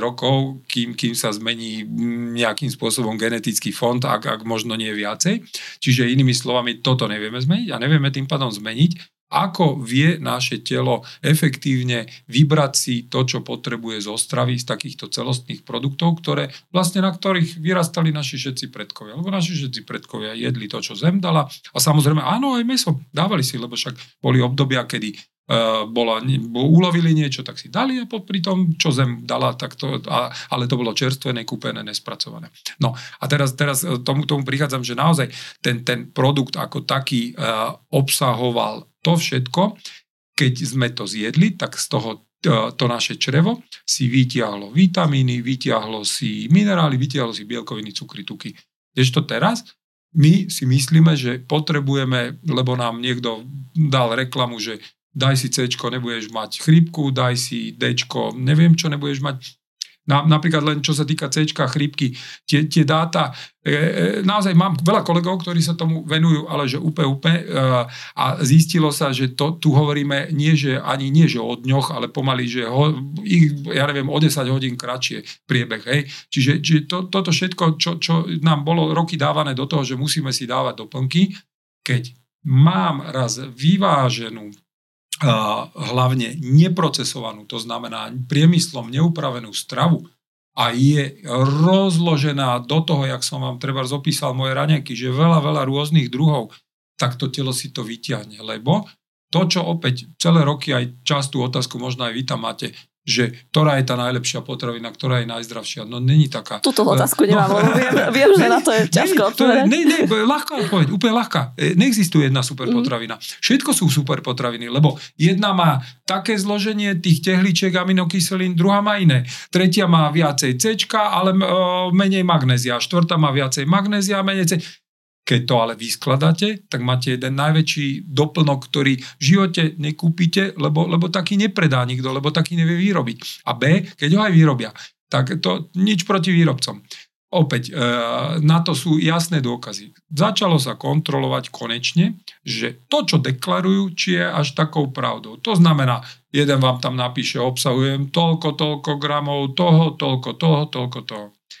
rokov, kým sa zmení nejakým spôsobom genetický fond, ak možno nie viacej. Čiže inými slovami, toto nevieme zmeniť a nevieme tým pádom zmeniť, ako vie naše telo efektívne vybrať si to, čo potrebuje zo stravy, z takýchto celostných produktov, ktoré vlastne na ktorých vyrastali naši všetci predkovia. Lebo naši všetci predkovia jedli to, čo zem dala. A samozrejme, áno, aj mäso dávali si, lebo však boli obdobia, kedy ulovili niečo, tak si dali a pri tom, čo zem dala, tak to, ale to bolo čerstvé, nekúpené, nespracované. No a teraz tomu prichádzam, že naozaj ten produkt ako taký obsahoval to všetko, keď sme to zjedli, tak z toho to naše črevo si vytiahlo vitamíny, vytiahlo si minerály, vytiahlo si bielkoviny, cukry, tuky. Kdežto teraz my si myslíme, že potrebujeme, lebo nám niekto dal reklamu, že daj si Cčko, nebudeš mať chrípku, daj si Dčko, neviem čo, nebudeš mať. Napríklad len čo sa týka C-čka, chrípky, tie dáta, naozaj mám veľa kolegov, ktorí sa tomu venujú, ale že úplne a zistilo sa, že to tu hovoríme nie, že o dňoch, ale pomaly, že o 10 hodín kratšie priebeh. Hej. Čiže toto všetko, čo nám bolo roky dávané do toho, že musíme si dávať doplnky, keď mám raz vyváženú, hlavne neprocesovanú, to znamená priemyslom neupravenú stravu a je rozložená do toho, jak som vám treba opísal moje raňajky, že veľa rôznych druhov, tak to telo si to vyťahne, lebo to, čo opäť celé roky aj častú otázku možno aj vy tam máte, že ktorá je tá najlepšia potravina, ktorá je najzdravšia. No není taká. Túto otázku nemám, lebo viem, že na to je ťažko odpovedať. Ne, ľahká odpoveď, úplne ľahká. Neexistuje jedna super potravina. Všetko sú super potraviny, lebo jedna má také zloženie tých tehličiek aminokyselín, druhá má iné. Tretia má viacej Cčka, ale menej magnézia. Štvrtá má viacej magnézia a menej C. Keď to ale vyskladáte, tak máte jeden najväčší doplnok, ktorý v živote nekúpite, lebo taký nepredá nikto, lebo taký nevie vyrobiť. A B, keď ho aj vyrobia, tak to nič proti výrobcom. Opäť, na to sú jasné dôkazy. Začalo sa kontrolovať konečne, že to, čo deklarujú, či je až takou pravdou. To znamená, jeden vám tam napíše, obsahujem toľko gramov toho.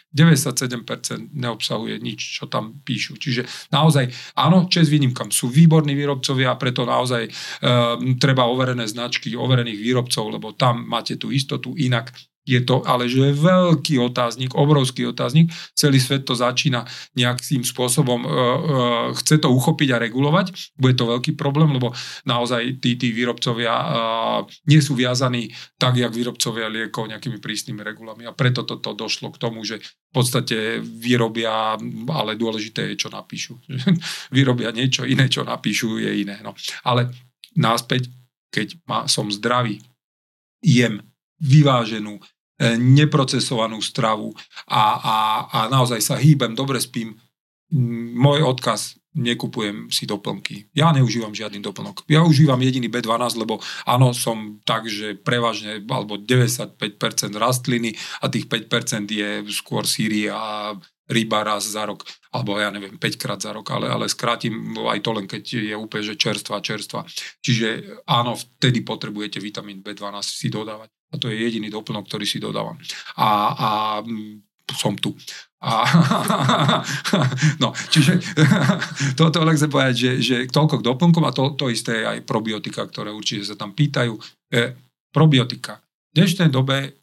97% neobsahuje nič, čo tam píšu. Čiže naozaj, áno, čest výnimkám, sú výborní výrobcovia, preto naozaj treba overené značky, overených výrobcov, lebo tam máte tú istotu, inak je to, ale že je veľký otáznik, obrovský otáznik, celý svet to začína nejakým spôsobom, chce to uchopiť a regulovať, bude to veľký problém, lebo naozaj tí výrobcovia nie sú viazaní tak, jak výrobcovia liekov nejakými prísnymi regulami a preto toto došlo k tomu, že v podstate vyrobia, ale dôležité je, čo napíšu. Vyrobia niečo iné, čo napíšu, je iné. No. Ale náspäť, keď som zdravý, jem vyváženú, neprocesovanú stravu a naozaj sa hýbem, dobre spím, môj odkaz, nekupujem si doplnky. Ja neužívam žiadny doplnok. Ja užívam jediný B12, lebo áno, som tak, že prevažne alebo 95% rastliny a tých 5% je skôr síry a ryba raz za rok, alebo ja neviem, 5 krát za rok, ale skrátim aj to len, keď je úplne, že čerstvá. Čiže áno, vtedy potrebujete vitamín B12 si dodávať. A to je jediný doplnok, ktorý si dodávam. A som tu. No, čiže toto chcem povedať, že toľko k doplnkom a to isté je aj probiotika, ktoré určite sa tam pýtajú. Probiotika. V dnešnej dobe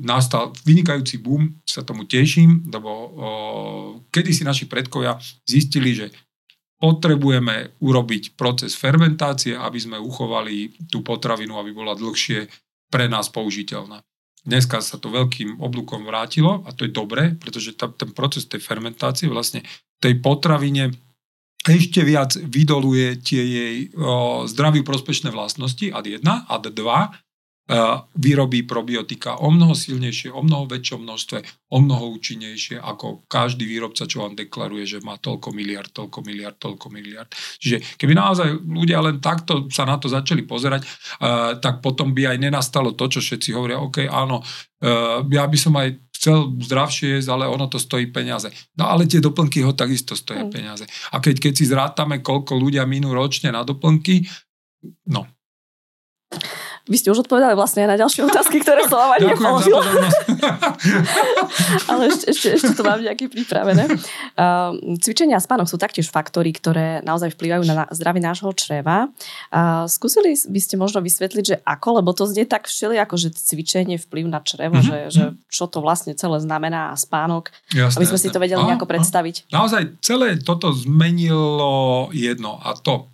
nastal vynikajúci boom, sa tomu teším, lebo kedysi naši predkovia zistili, že potrebujeme urobiť proces fermentácie, aby sme uchovali tú potravinu, aby bola dlhšie pre nás použiteľná. Dneska sa to veľkým oblúkom vrátilo a to je dobré, pretože ten proces tej fermentácie vlastne tej potravine ešte viac vydoluje tie jej zdraviu prospešné vlastnosti ad 1, ad 2 vyrobí probiotika o mnoho silnejšie, o mnoho väčšom množstve, o mnoho účinnejšie ako každý výrobca, čo vám deklaruje, že má toľko miliard. Čiže keby naozaj ľudia len takto sa na to začali pozerať, tak potom by aj nenastalo to, čo všetci hovoria, OK, áno, ja by som aj chcel zdravšie jesť, ale ono to stojí peniaze. No ale tie doplnky ho takisto stojí peniaze. A keď si zrátame, koľko ľudia minú ročne na doplnky, no. Vy ste už odpovedali vlastne na ďalšie otázky, ktoré som vám ani nepoložila. Ale ešte to mám nejaké pripravené. Cvičenia a spánok sú taktiež faktory, ktoré naozaj vplývajú na zdravie nášho čreva. Skúsili by ste možno vysvetliť, že ako, lebo to znie tak všelijako, že cvičenie vplyv na črevo, že čo to vlastne celé znamená a spánok, jasne, aby sme si to vedeli nejako predstaviť. Naozaj celé toto zmenilo jedno a to.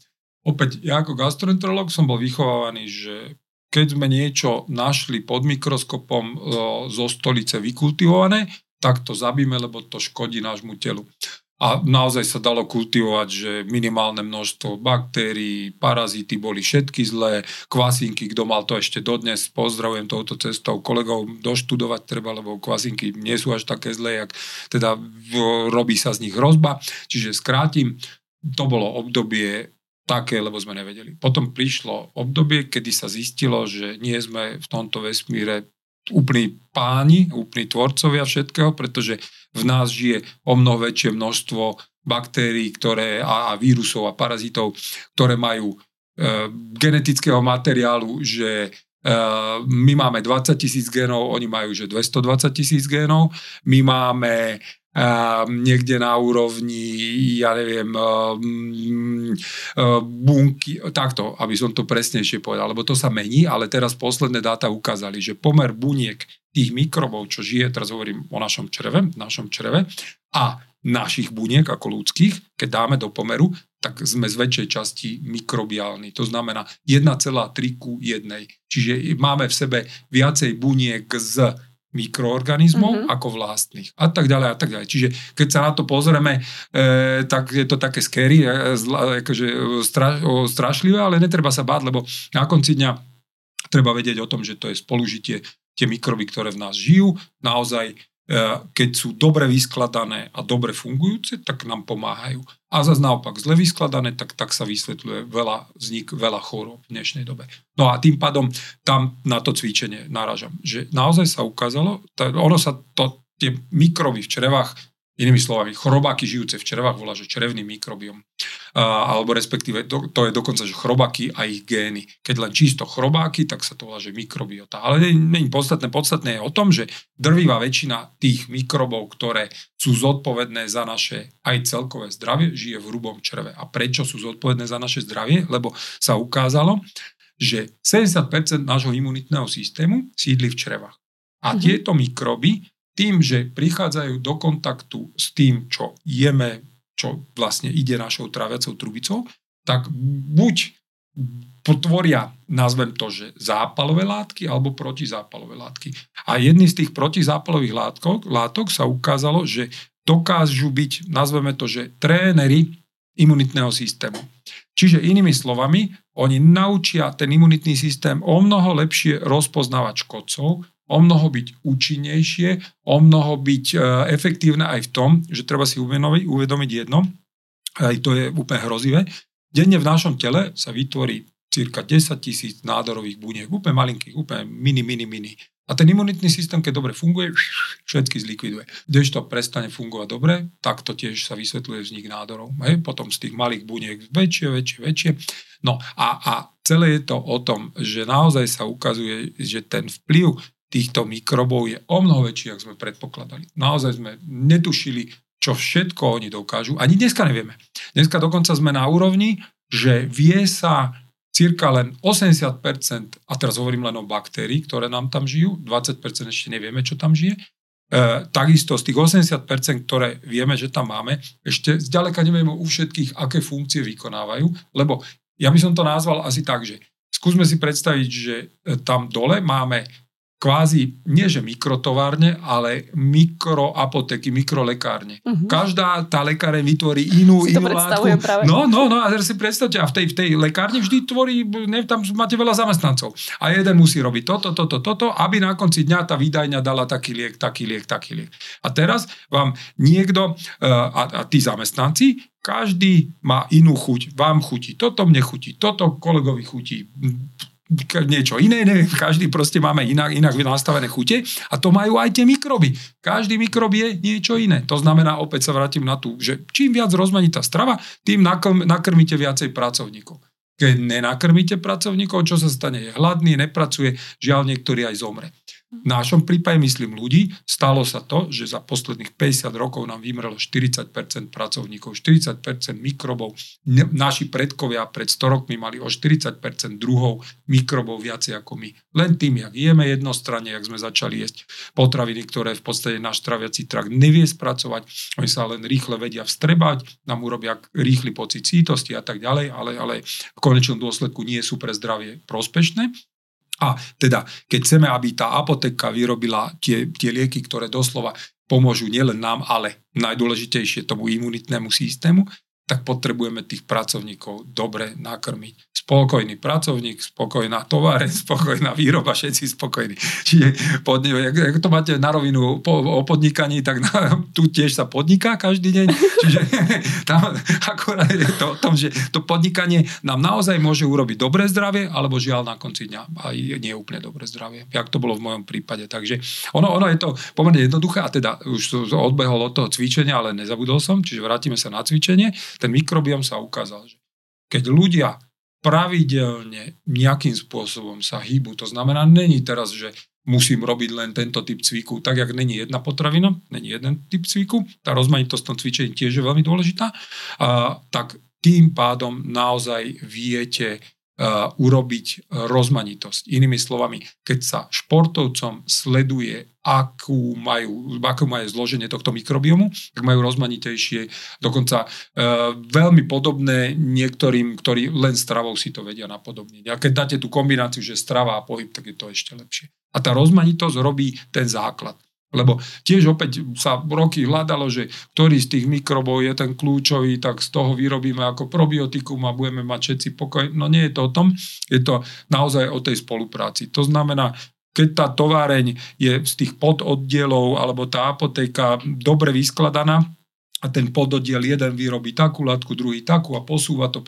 Opäť, ja ako gastroenterológ som bol vychovávaný, že keď sme niečo našli pod mikroskopom zo stolice vykultivované, tak to zabíme, lebo to škodí nášmu telu. A naozaj sa dalo kultivovať, že minimálne množstvo baktérií, parazity boli všetky zlé, kvasinky, kto mal to ešte dodnes, pozdravujem touto cestou kolegov, doštudovať treba, lebo kvasinky nie sú až také zlé, jak teda robí sa z nich hrozba. Čiže skrátim, to bolo obdobie také, lebo sme nevedeli. Potom prišlo obdobie, kedy sa zistilo, že nie sme v tomto vesmíre úplní páni, úplní tvorcovia všetkého, pretože v nás žije o mnoho väčšie množstvo baktérií, ktoré, a vírusov a parazitov, ktoré majú genetického materiálu, že my máme 20 000 génov, oni majú že 220 000 génov, my máme niekde na úrovni, ja neviem, bunky, takto, aby som to presnejšie povedal, lebo to sa mení, ale teraz posledné dáta ukázali, že pomer buniek tých mikrobov, čo žije, teraz hovorím o našom čreve a našich buniek ako ľudských, keď dáme do pomeru, tak sme z väčšej časti mikrobiálni. To znamená 1,3:1. Čiže máme v sebe viacej buniek z mikroorganizmov ako vlastných a tak ďalej. Čiže keď sa na to pozrieme, tak je to také scary, akože strašlivé, ale netreba sa báť, lebo na konci dňa treba vedieť o tom, že to je spolužitie, tie mikroby, ktoré v nás žijú, naozaj keď sú dobre vyskladané a dobre fungujúce, tak nám pomáhajú. A zase naopak zle vyskladané, tak sa vysvetľuje vznik veľa chorób v dnešnej dobe. No a tým pádom tam na to cvičenie narážam. Že naozaj sa ukázalo, ono sa to tie mikroby v črevách, inými slovami, chrobáky žijúce v črevách volá, že črevný mikrobiom. Alebo respektíve, to je dokonca, že chrobáky a ich gény. Keď len čisto chrobáky, tak sa to volá, že mikrobiota. Ale nie je podstatné. Podstatné je o tom, že drvivá väčšina tých mikrobov, ktoré sú zodpovedné za naše aj celkové zdravie, žije v hrubom čreve. A prečo sú zodpovedné za naše zdravie? Lebo sa ukázalo, že 70% nášho imunitného systému sídli v črevách. A tieto mikroby tým, že prichádzajú do kontaktu s tým, čo jeme, čo vlastne ide našou tráviacou trubicou, tak buď potvoria, nazvem to, že zápalové látky alebo protizápalové látky. A jedný z tých protizápalových látok sa ukázalo, že dokážu byť, nazveme to, že tréneri imunitného systému. Čiže inými slovami, oni naučia ten imunitný systém o mnoho lepšie rozpoznávať škodcov, o mnoho byť účinnejšie, o mnoho byť efektívne aj v tom, že treba si uvedomiť jedno, aj to je úplne hrozivé, denne v našom tele sa vytvorí cirka 10 000 nádorových buniek, úplne malinkých, úplne mini. A ten imunitný systém, keď dobre funguje, všetky zlikviduje. Kdežto prestane fungovať dobre, tak to tiež sa vysvetľuje vznik nádorov. Potom z tých malých buniek väčšie. No a celé je to o tom, že naozaj sa ukazuje, že ten vplyv týchto mikrobov je o mnoho väčší, ako sme predpokladali. Naozaj sme netušili, čo všetko oni dokážu. Ani dneska nevieme. Dneska dokonca sme na úrovni, že vie sa cirka len 80%, a teraz hovorím len o baktérii, ktoré nám tam žijú, 20% ešte nevieme, čo tam žije. Takisto z tých 80%, ktoré vieme, že tam máme, ešte zďaleka nevieme u všetkých, aké funkcie vykonávajú, lebo ja by som to nazval asi tak, že skúsme si predstaviť, že tam dole máme kvázi, nie že mikrotovárne, ale mikroapotéky, mikrolekárne. Uh-huh. Každá tá lekáreň vytvorí inú látku. Práve. No, a teraz si predstavte, a v tej lekárni vždy tvorí, tam máte veľa zamestnancov. A jeden musí robiť toto, aby na konci dňa tá výdajňa dala taký liek. A teraz vám niekto, a tí zamestnanci, každý má inú chuť. Vám chutí toto, mne chutí toto, kolegovi chutí niečo iné, neviem, každý proste máme inak nastavené chute a to majú aj tie mikroby. Každý mikrob je niečo iné. To znamená, opäť sa vrátim na tú, že čím viac rozmanitá strava, tým nakrmíte viacej pracovníkov. Keď nenakrmíte pracovníkov, čo sa stane? Je hladný, nepracuje, žiaľ niektorý aj zomre. V našom prípade, myslím, ľudí, stalo sa to, že za posledných 50 rokov nám vymrelo 40% pracovníkov, 40% mikrobov. Naši predkovia pred 100 rokmi mali o 40% druhov mikrobov viacej ako my. Len tým, jak jeme jednostranne, jak sme začali jesť potraviny, ktoré v podstate náš traviací trakt nevie spracovať, oni sa len rýchle vedia vstrebať, nám urobia rýchly pocit sítosti a tak ďalej, ale v konečnom dôsledku nie sú pre zdravie prospešné. A teda, keď chceme, aby tá apotéka vyrobila tie lieky, ktoré doslova pomôžu nielen nám, ale najdôležitejšie tomu imunitnému systému, tak potrebujeme tých pracovníkov dobre nakrmiť. Spokojný pracovník, spokojná továreň, spokojná výroba, všetci spokojní. Čiže ak to máte na rovinu o podnikaní, tak tu tiež sa podniká každý deň. Čiže tam akorát je to o tom, že to podnikanie nám naozaj môže urobiť dobré zdravie, alebo žiaľ na konci dňa aj nie je úplne dobré zdravie, jak to bolo v mojom prípade. Takže ono je to pomerne jednoduché a teda už odbehol od toho cvičenia, ale nezabudol som, čiže vrátime sa na cvičenie. Ten mikrobiom sa ukázal, že keď ľudia pravidelne nejakým spôsobom sa hýbu, to znamená, není teraz, že musím robiť len tento typ cviku, tak jak není jedna potravina, není jeden typ cviku, tá rozmanitosť v tom cvičení tiež je veľmi dôležitá, tak tým pádom naozaj viete urobiť rozmanitosť. Inými slovami, keď sa športovcom sleduje, aké majú zloženie tohto mikrobiomu, tak majú rozmanitejšie, dokonca veľmi podobné niektorým, ktorí len stravou si to vedia napodobniť. A keď dáte tú kombináciu, že strava a pohyb, tak je to ešte lepšie. A tá rozmanitosť robí ten základ. Lebo tiež opäť sa roky hľadalo, že ktorý z tých mikrobov je ten kľúčový, tak z toho vyrobíme ako probiotikum a budeme mať všetci pokoj. No nie je to o tom, je to naozaj o tej spolupráci. To znamená, keď tá továreň je z tých pododdielov alebo tá apotéka dobre vyskladaná, a ten pododiel jeden vyrobí takú látku, druhý takú a posúva to,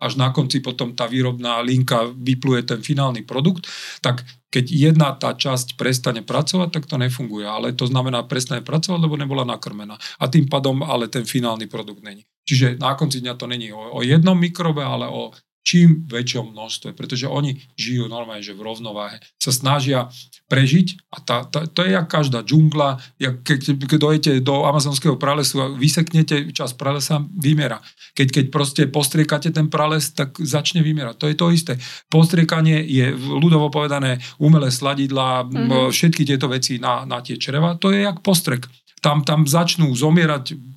až na konci potom tá výrobná linka vypluje ten finálny produkt, tak keď jedna tá časť prestane pracovať, tak to nefunguje. Ale to znamená, prestane pracovať, lebo nebola nakrmená. A tým pádom ale ten finálny produkt není. Čiže na konci dňa to není o jednom mikrobe, ale o čím väčšom množstve. Pretože oni žijú normálne, že v rovnováhe. Sa snažia prežiť a to je jak každá džungla. Keď dojete do amazonského pralesu a vyseknete, časť pralesa vymiera. Keď proste postriekate ten prales, tak začne vymierať. To je to isté. Postriekanie je ľudovo povedané umelé sladidlá, všetky tieto veci na tie čreva. To je jak postrek. Tam začnú zomierať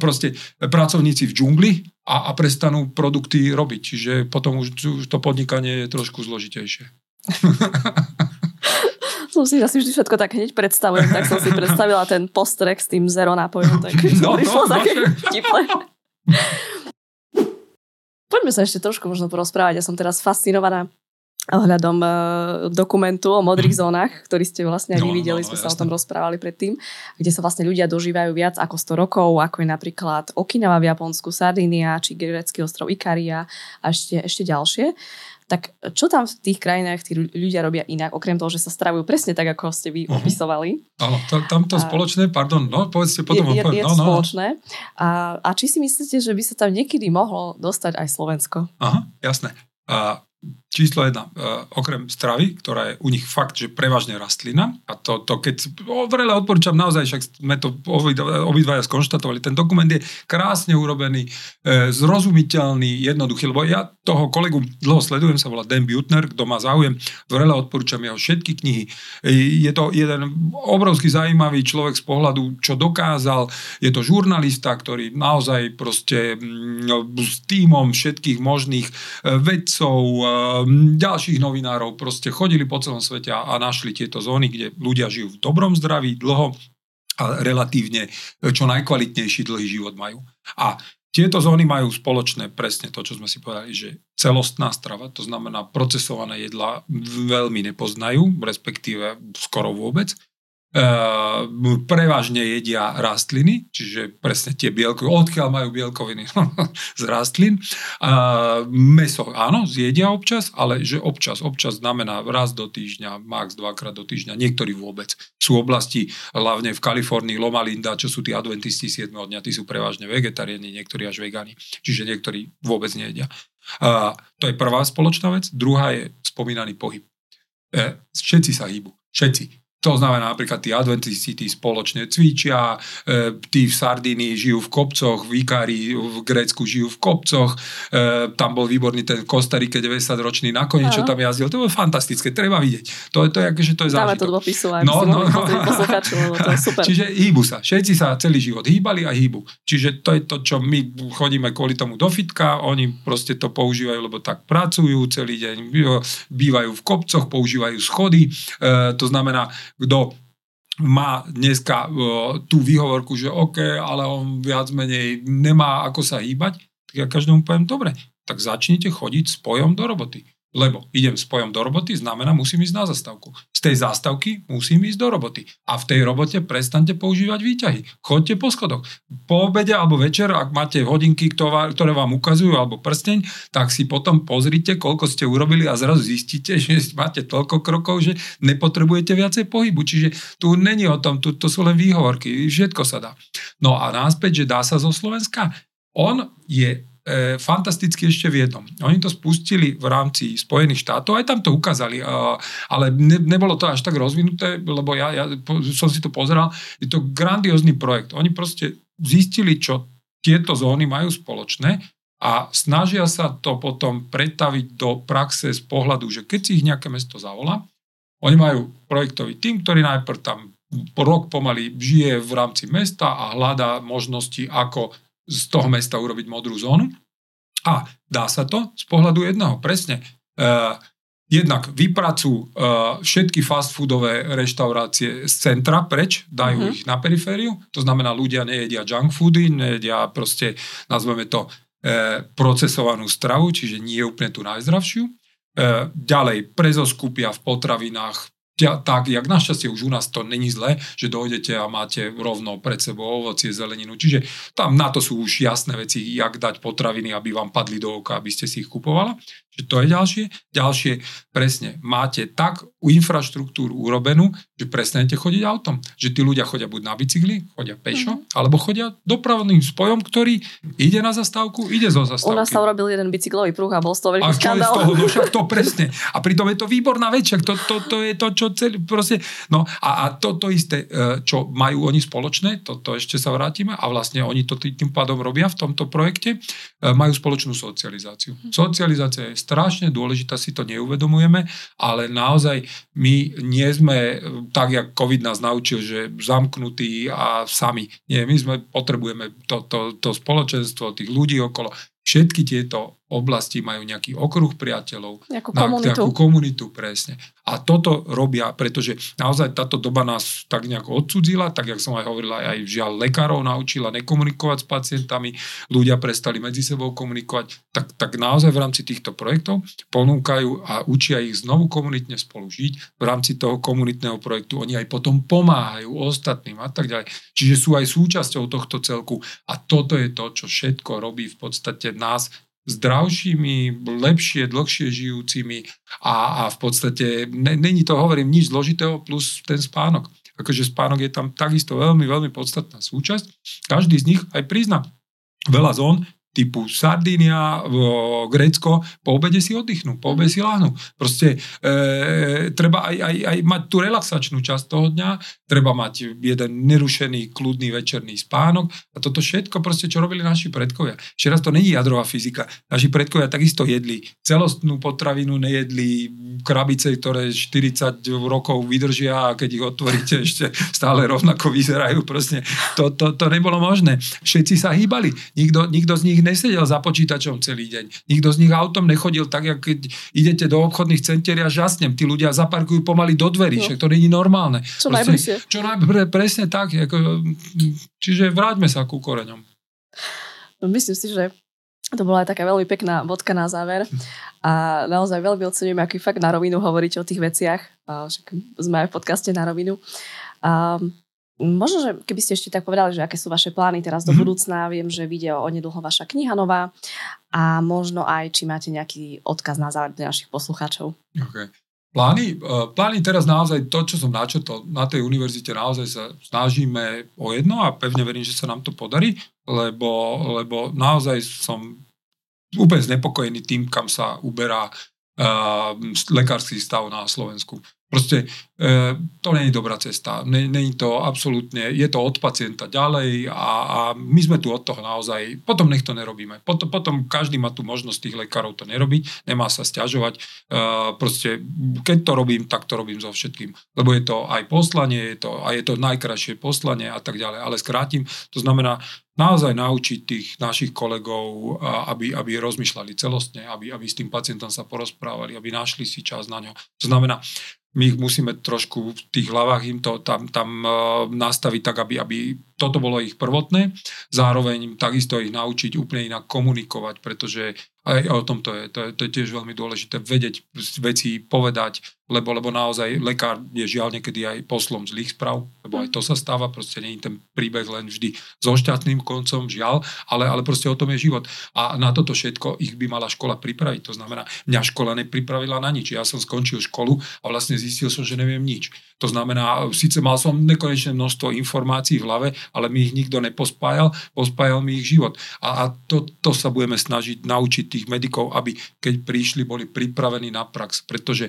proste pracovníci v džungli a prestanú produkty robiť. Čiže potom už to podnikanie je trošku zložitejšie. Som si asi vždy všetko tak hneď predstavujem, tak som si predstavila ten postrek s tým zero nápojom, tak no, prišlo také vtiple. Poďme sa ešte trošku možno porozprávať, ja som teraz fascinovaná ohľadom dokumentu o modrých zónach, ktorý ste vlastne aj videli, sme sa o tom rozprávali predtým, kde sa vlastne ľudia dožívajú viac ako 100 rokov, ako je napríklad Okinawa v Japonsku, Sardínia, či grécky ostrov Ikaria a ešte ďalšie. Tak čo tam v tých krajinách tí ľudia robia inak, okrem toho, že sa stravujú presne tak, ako ste vy opisovali? Áno, tamto spoločné, povedzte potom. Je spoločné. A či si myslíte, že by sa tam niekedy mohlo dostať aj Slovensko? Aha, jasné. Číslo 1. Okrem stravy, ktorá je u nich fakt, že prevažne rastlina, a to keď veľa odporúčam, naozaj však sme to obidvaja skonštatovali, ten dokument je krásne urobený, zrozumiteľný, jednoduchý, lebo ja toho kolegu dlho sledujem, sa volá Dan Buettner, kto má záujem, veľa odporúčam jeho všetky knihy. Je to jeden obrovský zaujímavý človek z pohľadu, čo dokázal, je to žurnalista, ktorý naozaj proste s tímom všetkých možných vedcov, ďalších novinárov proste chodili po celom svete a našli tieto zóny, kde ľudia žijú v dobrom zdraví dlho a relatívne čo najkvalitnejší dlhý život majú. A tieto zóny majú spoločné presne to, čo sme si povedali, že celostná strava, to znamená procesované jedlá veľmi nepoznajú, respektíve skoro vôbec. Prevažne jedia rastliny, čiže presne tie bielkoviny, odkiaľ majú bielkoviny z rastlín. Meso, áno, zjedia občas, ale že občas znamená raz do týždňa, max dvakrát do týždňa, niektorí vôbec. Sú oblasti, hlavne v Kalifornii, Loma Linda, čo sú tí adventisti 7. dňa, tí sú prevažne vegetariáni, niektorí až vegani, čiže niektorí vôbec nejedia. To je prvá spoločná vec, druhá je spomínaný pohyb. Všetci sa hýbu, všetci. To znamená napríklad tí adventisti, tí spoločne cvičia, tí v Sardínii žijú v kopcoch, v Ikarii, v Grécku žijú v kopcoch, tam bol výborný ten Costa Rica 90-ročný nakoniec, čo tam jazdil, to bolo fantastické, treba vidieť. To je zážitok. Dáme to dvopisu, aj to je super. Čiže hýbu sa, všetci sa celý život hýbali a hýbu. Čiže to je to, čo my chodíme kvôli tomu do fitka, oni proste to používajú, lebo tak pracujú celý deň, bývajú v kopcoch, používajú schody, to znamená, kto má dneska tú výhovorku, že OK, ale on viac menej nemá ako sa hýbať, tak ja každému poviem, dobre, tak začnite chodiť s pojom do roboty. Lebo idem s pojom do roboty, znamená, musím ísť na zastávku. Z tej zastávky musím ísť do roboty. A v tej robote prestaňte používať výťahy. Choďte po schodoch. Po obede alebo večer, ak máte hodinky, ktoré vám ukazujú, alebo prsteň, tak si potom pozrite, koľko ste urobili a zrazu zistíte, že máte toľko krokov, že nepotrebujete viacej pohybu. Čiže tu není o tom, to sú len výhovorky. Všetko sa dá. No a náspäť, že dá sa zo Slovenska. On je fantasticky ešte v jednom. Oni to spustili v rámci Spojených štátov, aj tam to ukázali, ale nebolo to až tak rozvinuté, lebo ja som si to pozeral. Je to grandiózny projekt. Oni proste zistili, čo tieto zóny majú spoločné a snažia sa to potom pretaviť do praxe z pohľadu, že keď si ich nejaké mesto zavolá, oni majú projektový tím, ktorý najprv tam rok pomaly žije v rámci mesta a hľadá možnosti, ako z toho mesta urobiť modrú zónu. A dá sa to z pohľadu jedného, presne. Jednak vypracujú všetky fast foodové reštaurácie z centra preč, dajú ich na perifériu, to znamená, ľudia nejedia junk foody, nejedia proste, nazveme to, procesovanú stravu, čiže nie je úplne tú najzdravšiu. Ďalej prezoskupia v potravinách tak, jak našťastie už u nás to není zle, že dojdete a máte rovno pred sebou ovocie, zeleninu. Čiže tam na to sú už jasné veci, jak dať potraviny, aby vám padli do oka, aby ste si ich kupovala. Čiže to je ďalšie. Ďalšie, presne, máte tak infraštruktúru urobenú, že prestanete chodiť autom. Že tí ľudia chodia buď na bicykli, chodia pešo, alebo chodia dopravným spojom, ktorý ide na zastávku, ide zo zastávky. U nás sa urobil jeden bicyklový pruh a bol z toho veľký skandál. To presne. A pritom je to výborná vec, to je to, čo celý, proste, no a to isté, čo majú oni spoločné, to ešte sa vrátime, a vlastne oni to tým pádom robia v tomto projekte, majú spoločnú socializáciu. Socializácia je strašne dôležitá, si to neuvedomujeme, ale naozaj my nie sme, tak jak COVID nás naučil, že zamknutí a sami. Nie, my potrebujeme to spoločenstvo, tých ľudí okolo. Všetky tieto oblasti majú nejaký okruh priateľov, nejakú komunitu, presne. A toto robia, pretože naozaj táto doba nás tak nejako odcudzila, tak jak som aj hovorila, aj žiaľ lekárov naučila nekomunikovať s pacientami, ľudia prestali medzi sebou komunikovať, tak naozaj v rámci týchto projektov ponúkajú a učia ich znovu komunitne spolu žiť. V rámci toho komunitného projektu oni aj potom pomáhajú ostatným a tak ďalej. Čiže sú aj súčasťou tohto celku a toto je to, čo všetko robí v podstate nás zdravšími, lepšie, dlhšie žijúcimi a v podstate není to, hovorím, nič zložitého plus ten spánok. Akože spánok je tam takisto veľmi, veľmi podstatná súčasť. Každý z nich aj prizná. Veľa zón typu Sardínia, Grécko, po obede si oddychnú, po obede si láhnú. Proste treba aj mať tú relaxačnú časť toho dňa, treba mať jeden nerušený, kľudný večerný spánok a toto všetko proste, čo robili naši predkovia. Ešte raz, to není jadrová fyzika. Naši predkovia takisto jedli celostnú potravinu, nejedli krabice, ktoré 40 rokov vydržia a keď ich otvoríte, ešte stále rovnako vyzerajú. Proste to nebolo možné. Všetci sa hýbali. Nikto z nich nesedel za počítačom celý deň. Nikto z nich autom nechodil tak, jak keď idete do obchodných centier a žasnem. Tí ľudia zaparkujú pomaly do dverí, však to není normálne. Čo najbližšie. Presne tak. Čiže vráťme sa ku koreňom. Myslím si, že to bola aj taká veľmi pekná bodka na záver. A naozaj veľmi oceňujem, aký fakt na rovinu hovoríte o tých veciach. Však sme aj v podcaste na rovinu. Možno, že keby ste ešte tak povedali, že aké sú vaše plány teraz do budúcna, viem, že vyjde onedlho vaša kniha nová a možno aj, či máte nejaký odkaz na záver pre našich poslucháčov. Okay. Plány teraz naozaj to, čo som načrtol na tej univerzite, naozaj sa snažíme o jedno a pevne verím, že sa nám to podarí, lebo naozaj som úplne znepokojený tým, kam sa uberá lekársky stav na Slovensku. Proste to nie je dobrá cesta. Nie je to absolútne, je to od pacienta ďalej a my sme tu od toho naozaj, potom nech to nerobíme. Potom každý má tu možnosť tých lekárov to nerobiť, nemá sa sťažovať. Proste keď to robím, tak to robím so všetkým. Lebo je to aj poslanie, je to najkrajšie poslanie a tak ďalej. Ale skrátim, to znamená naozaj naučiť tých našich kolegov, aby rozmýšľali celostne, aby s tým pacientom sa porozprávali, aby našli si čas na ňo. To znamená, my ich musíme trošku v tých hlavách im to tam nastaviť tak, aby toto bolo ich prvotné. Zároveň takisto ich naučiť úplne inak komunikovať, pretože aj o tom to je tiež veľmi dôležité vedieť veci, povedať, lebo naozaj lekár je žiaľ niekedy aj poslom zlých správ, lebo aj to sa stáva, proste nie je ten príbeh len vždy so šťastným koncom, žiaľ, ale proste o tom je život. A na toto všetko ich by mala škola pripraviť, to znamená, mňa škola nepripravila na nič. Ja som skončil školu a vlastne zistil som, že neviem nič. To znamená, síce mal som nekonečné množstvo informácií v hlave, ale mi ich nikto pospájal mi ich život. A to sa budeme snažiť naučiť tých medikov, aby keď prišli, boli pripravení na prax, pretože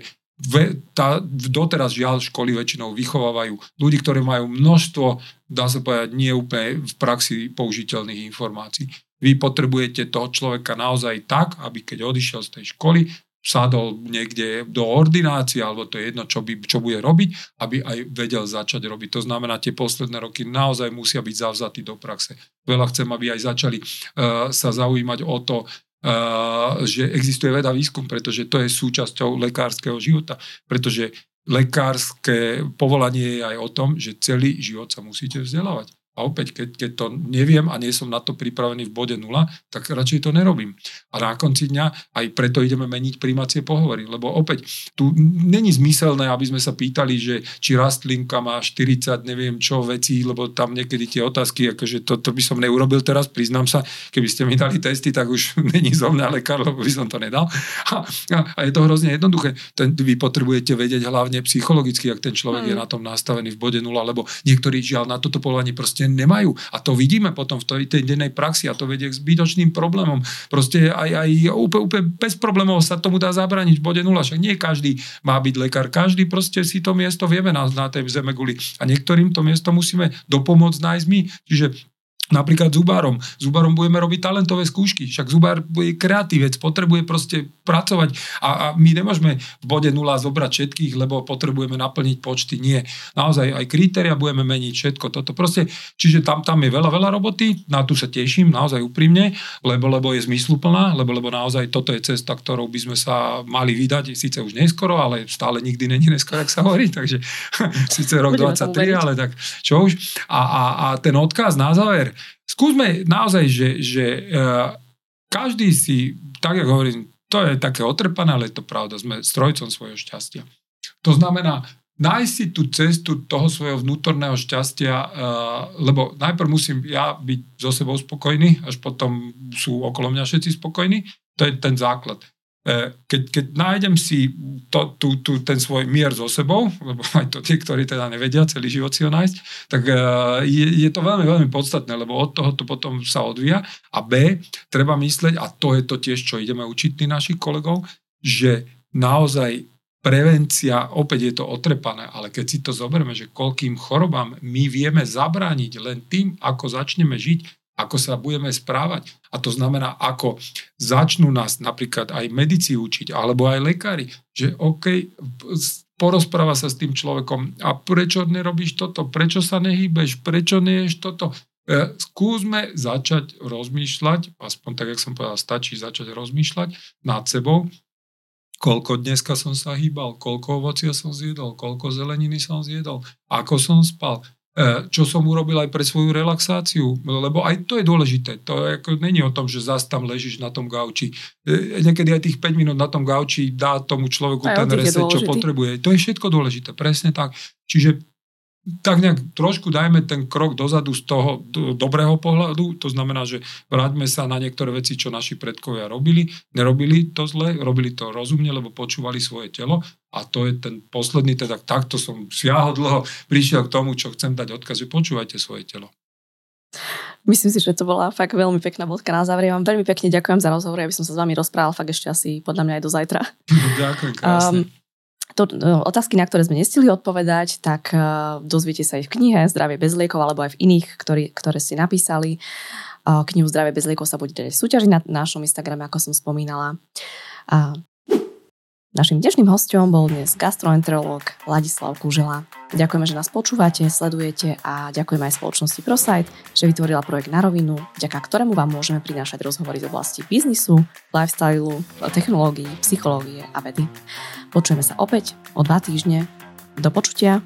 doteraz žiaľ školy väčšinou vychovávajú ľudí, ktorí majú množstvo, dá sa povedať, nie úplne v praxi použiteľných informácií. Vy potrebujete toho človeka naozaj tak, aby keď odišiel z tej školy, sadol niekde do ordinácie, alebo to je jedno, čo bude robiť, aby aj vedel začať robiť. To znamená, tie posledné roky naozaj musia byť zavzatí do praxe. Veľa chcem, aby aj začali sa zaujímať o to, že existuje veda výskum, pretože to je súčasťou lekárskeho života, pretože lekárske povolanie je aj o tom, že celý život sa musíte vzdelávať. A opäť, keď to neviem a nie som na to pripravený v bode 0, tak radšej to nerobím. A na konci dňa aj preto ideme meniť prijímacie pohovory, lebo opäť tu není zmyselné, aby sme sa pýtali, že či rastlinka má 40 neviem čo vecí, lebo tam niekedy tie otázky, akože to by som neurobil teraz, priznám sa, keby ste mi dali testy, tak už není zo mňa lekár, lebo by som to nedal. A je to hrozne jednoduché. Vy potrebujete vedieť hlavne psychologicky, ak ten človek je na tom nastavený v bode 0, lebo niektorí žiaľ na toto povolanie proste nemajú. A to vidíme potom v tej dennej praxi a to vedie k zbytočným problémom. Proste aj úplne bez problémov sa tomu dá zabrániť v bode 0. Však nie každý má byť lekár. Každý proste si to miesto vieme na tej zemeguli. A niektorým to miesto musíme dopomôcť nájsť my. Čiže napríklad zubárom. Zubárom budeme robiť talentové skúšky. Však zubár je kreatívec, potrebuje proste pracovať. A my nemôžeme v bode 0 zobrať všetkých, lebo potrebujeme naplniť počty. Nie. Naozaj aj kritéria budeme meniť, všetko toto. Proste, čiže tam je veľa roboty. Na tú sa teším, naozaj úprimne, lebo je zmysluplná, lebo naozaj toto je cesta, ktorou by sme sa mali vydať. Síce už neskoro, ale stále nikdy není neskoro, ak sa hovorí. Takže síce rok 23, ale tak čo už. A ten odkaz na záver. Skúsme naozaj, že každý si, tak jak hovorím, to je také otrpané, ale je to pravda, sme strojcom svojho šťastia. To znamená, nájsť si tú cestu toho svojho vnútorného šťastia, lebo najprv musím ja byť so sebou spokojný, až potom sú okolo mňa všetci spokojní, to je ten základ. Keď nájdem si ten svoj mier so sebou, lebo aj to tie, ktorí teda nevedia celý život si ho nájsť, tak je to veľmi, veľmi podstatné, lebo od toho to potom sa odvíja. A B, treba myslieť, a to je to tiež, čo ideme učiť našich kolegov, že naozaj prevencia, opäť je to otrepané, ale keď si to zoberieme, že koľkým chorobám my vieme zabrániť len tým, ako začneme žiť, ako sa budeme správať. A to znamená, ako začnú nás napríklad aj medici učiť, alebo aj lekári, že OK, porozpráva sa s tým človekom a prečo nerobíš toto, prečo sa nehýbeš, prečo neješ toto. Skúsme začať rozmýšľať, aspoň tak, jak som povedal, stačí začať rozmýšľať nad sebou, koľko dneska som sa hýbal, koľko ovocia som zjedol, koľko zeleniny som zjedol, ako som spal, čo som urobil aj pre svoju relaxáciu, lebo aj to je dôležité. To je, ako, není o tom, že zas tam ležíš na tom gauči. Niekedy aj tých 5 minút na tom gauči dá tomu človeku aj ten reset, čo potrebuje. To je všetko dôležité, presne tak. Čiže tak nejak trošku dajme ten krok dozadu z toho dobrého pohľadu, to znamená, že vráťme sa na niektoré veci, čo naši predkovia robili, nerobili to zle, robili to rozumne, lebo počúvali svoje telo a to je ten posledný, teda takto som siahol dlho, prišiel k tomu, čo chcem dať odkaz, že počúvajte svoje telo. Myslím si, že to bola fakt veľmi pekná bodka na záver. Ja vám veľmi pekne ďakujem za rozhovor, aby som sa s vami rozprával fakt ešte asi podľa mňa aj do zajtra. Ďakujem, krásne. Otázky, na ktoré sme nestihli odpovedať, tak dozviete sa aj v knihe Zdravie bez liekov, alebo aj v iných, ktoré ste napísali. Knihu Zdravie bez liekov sa budete súťažiť na našom Instagrame, ako som spomínala. Našim dnešným hosťom bol dnes gastroenterológ Ladislav Kužela. Ďakujeme, že nás počúvate, sledujete a ďakujeme aj spoločnosti ProSight, že vytvorila projekt Na rovinu, vďaka ktorému vám môžeme prinášať rozhovory z oblasti biznisu, lifestylu, technológií, psychológie a vedy. Počujeme sa opäť o 2 týždne. Do počutia.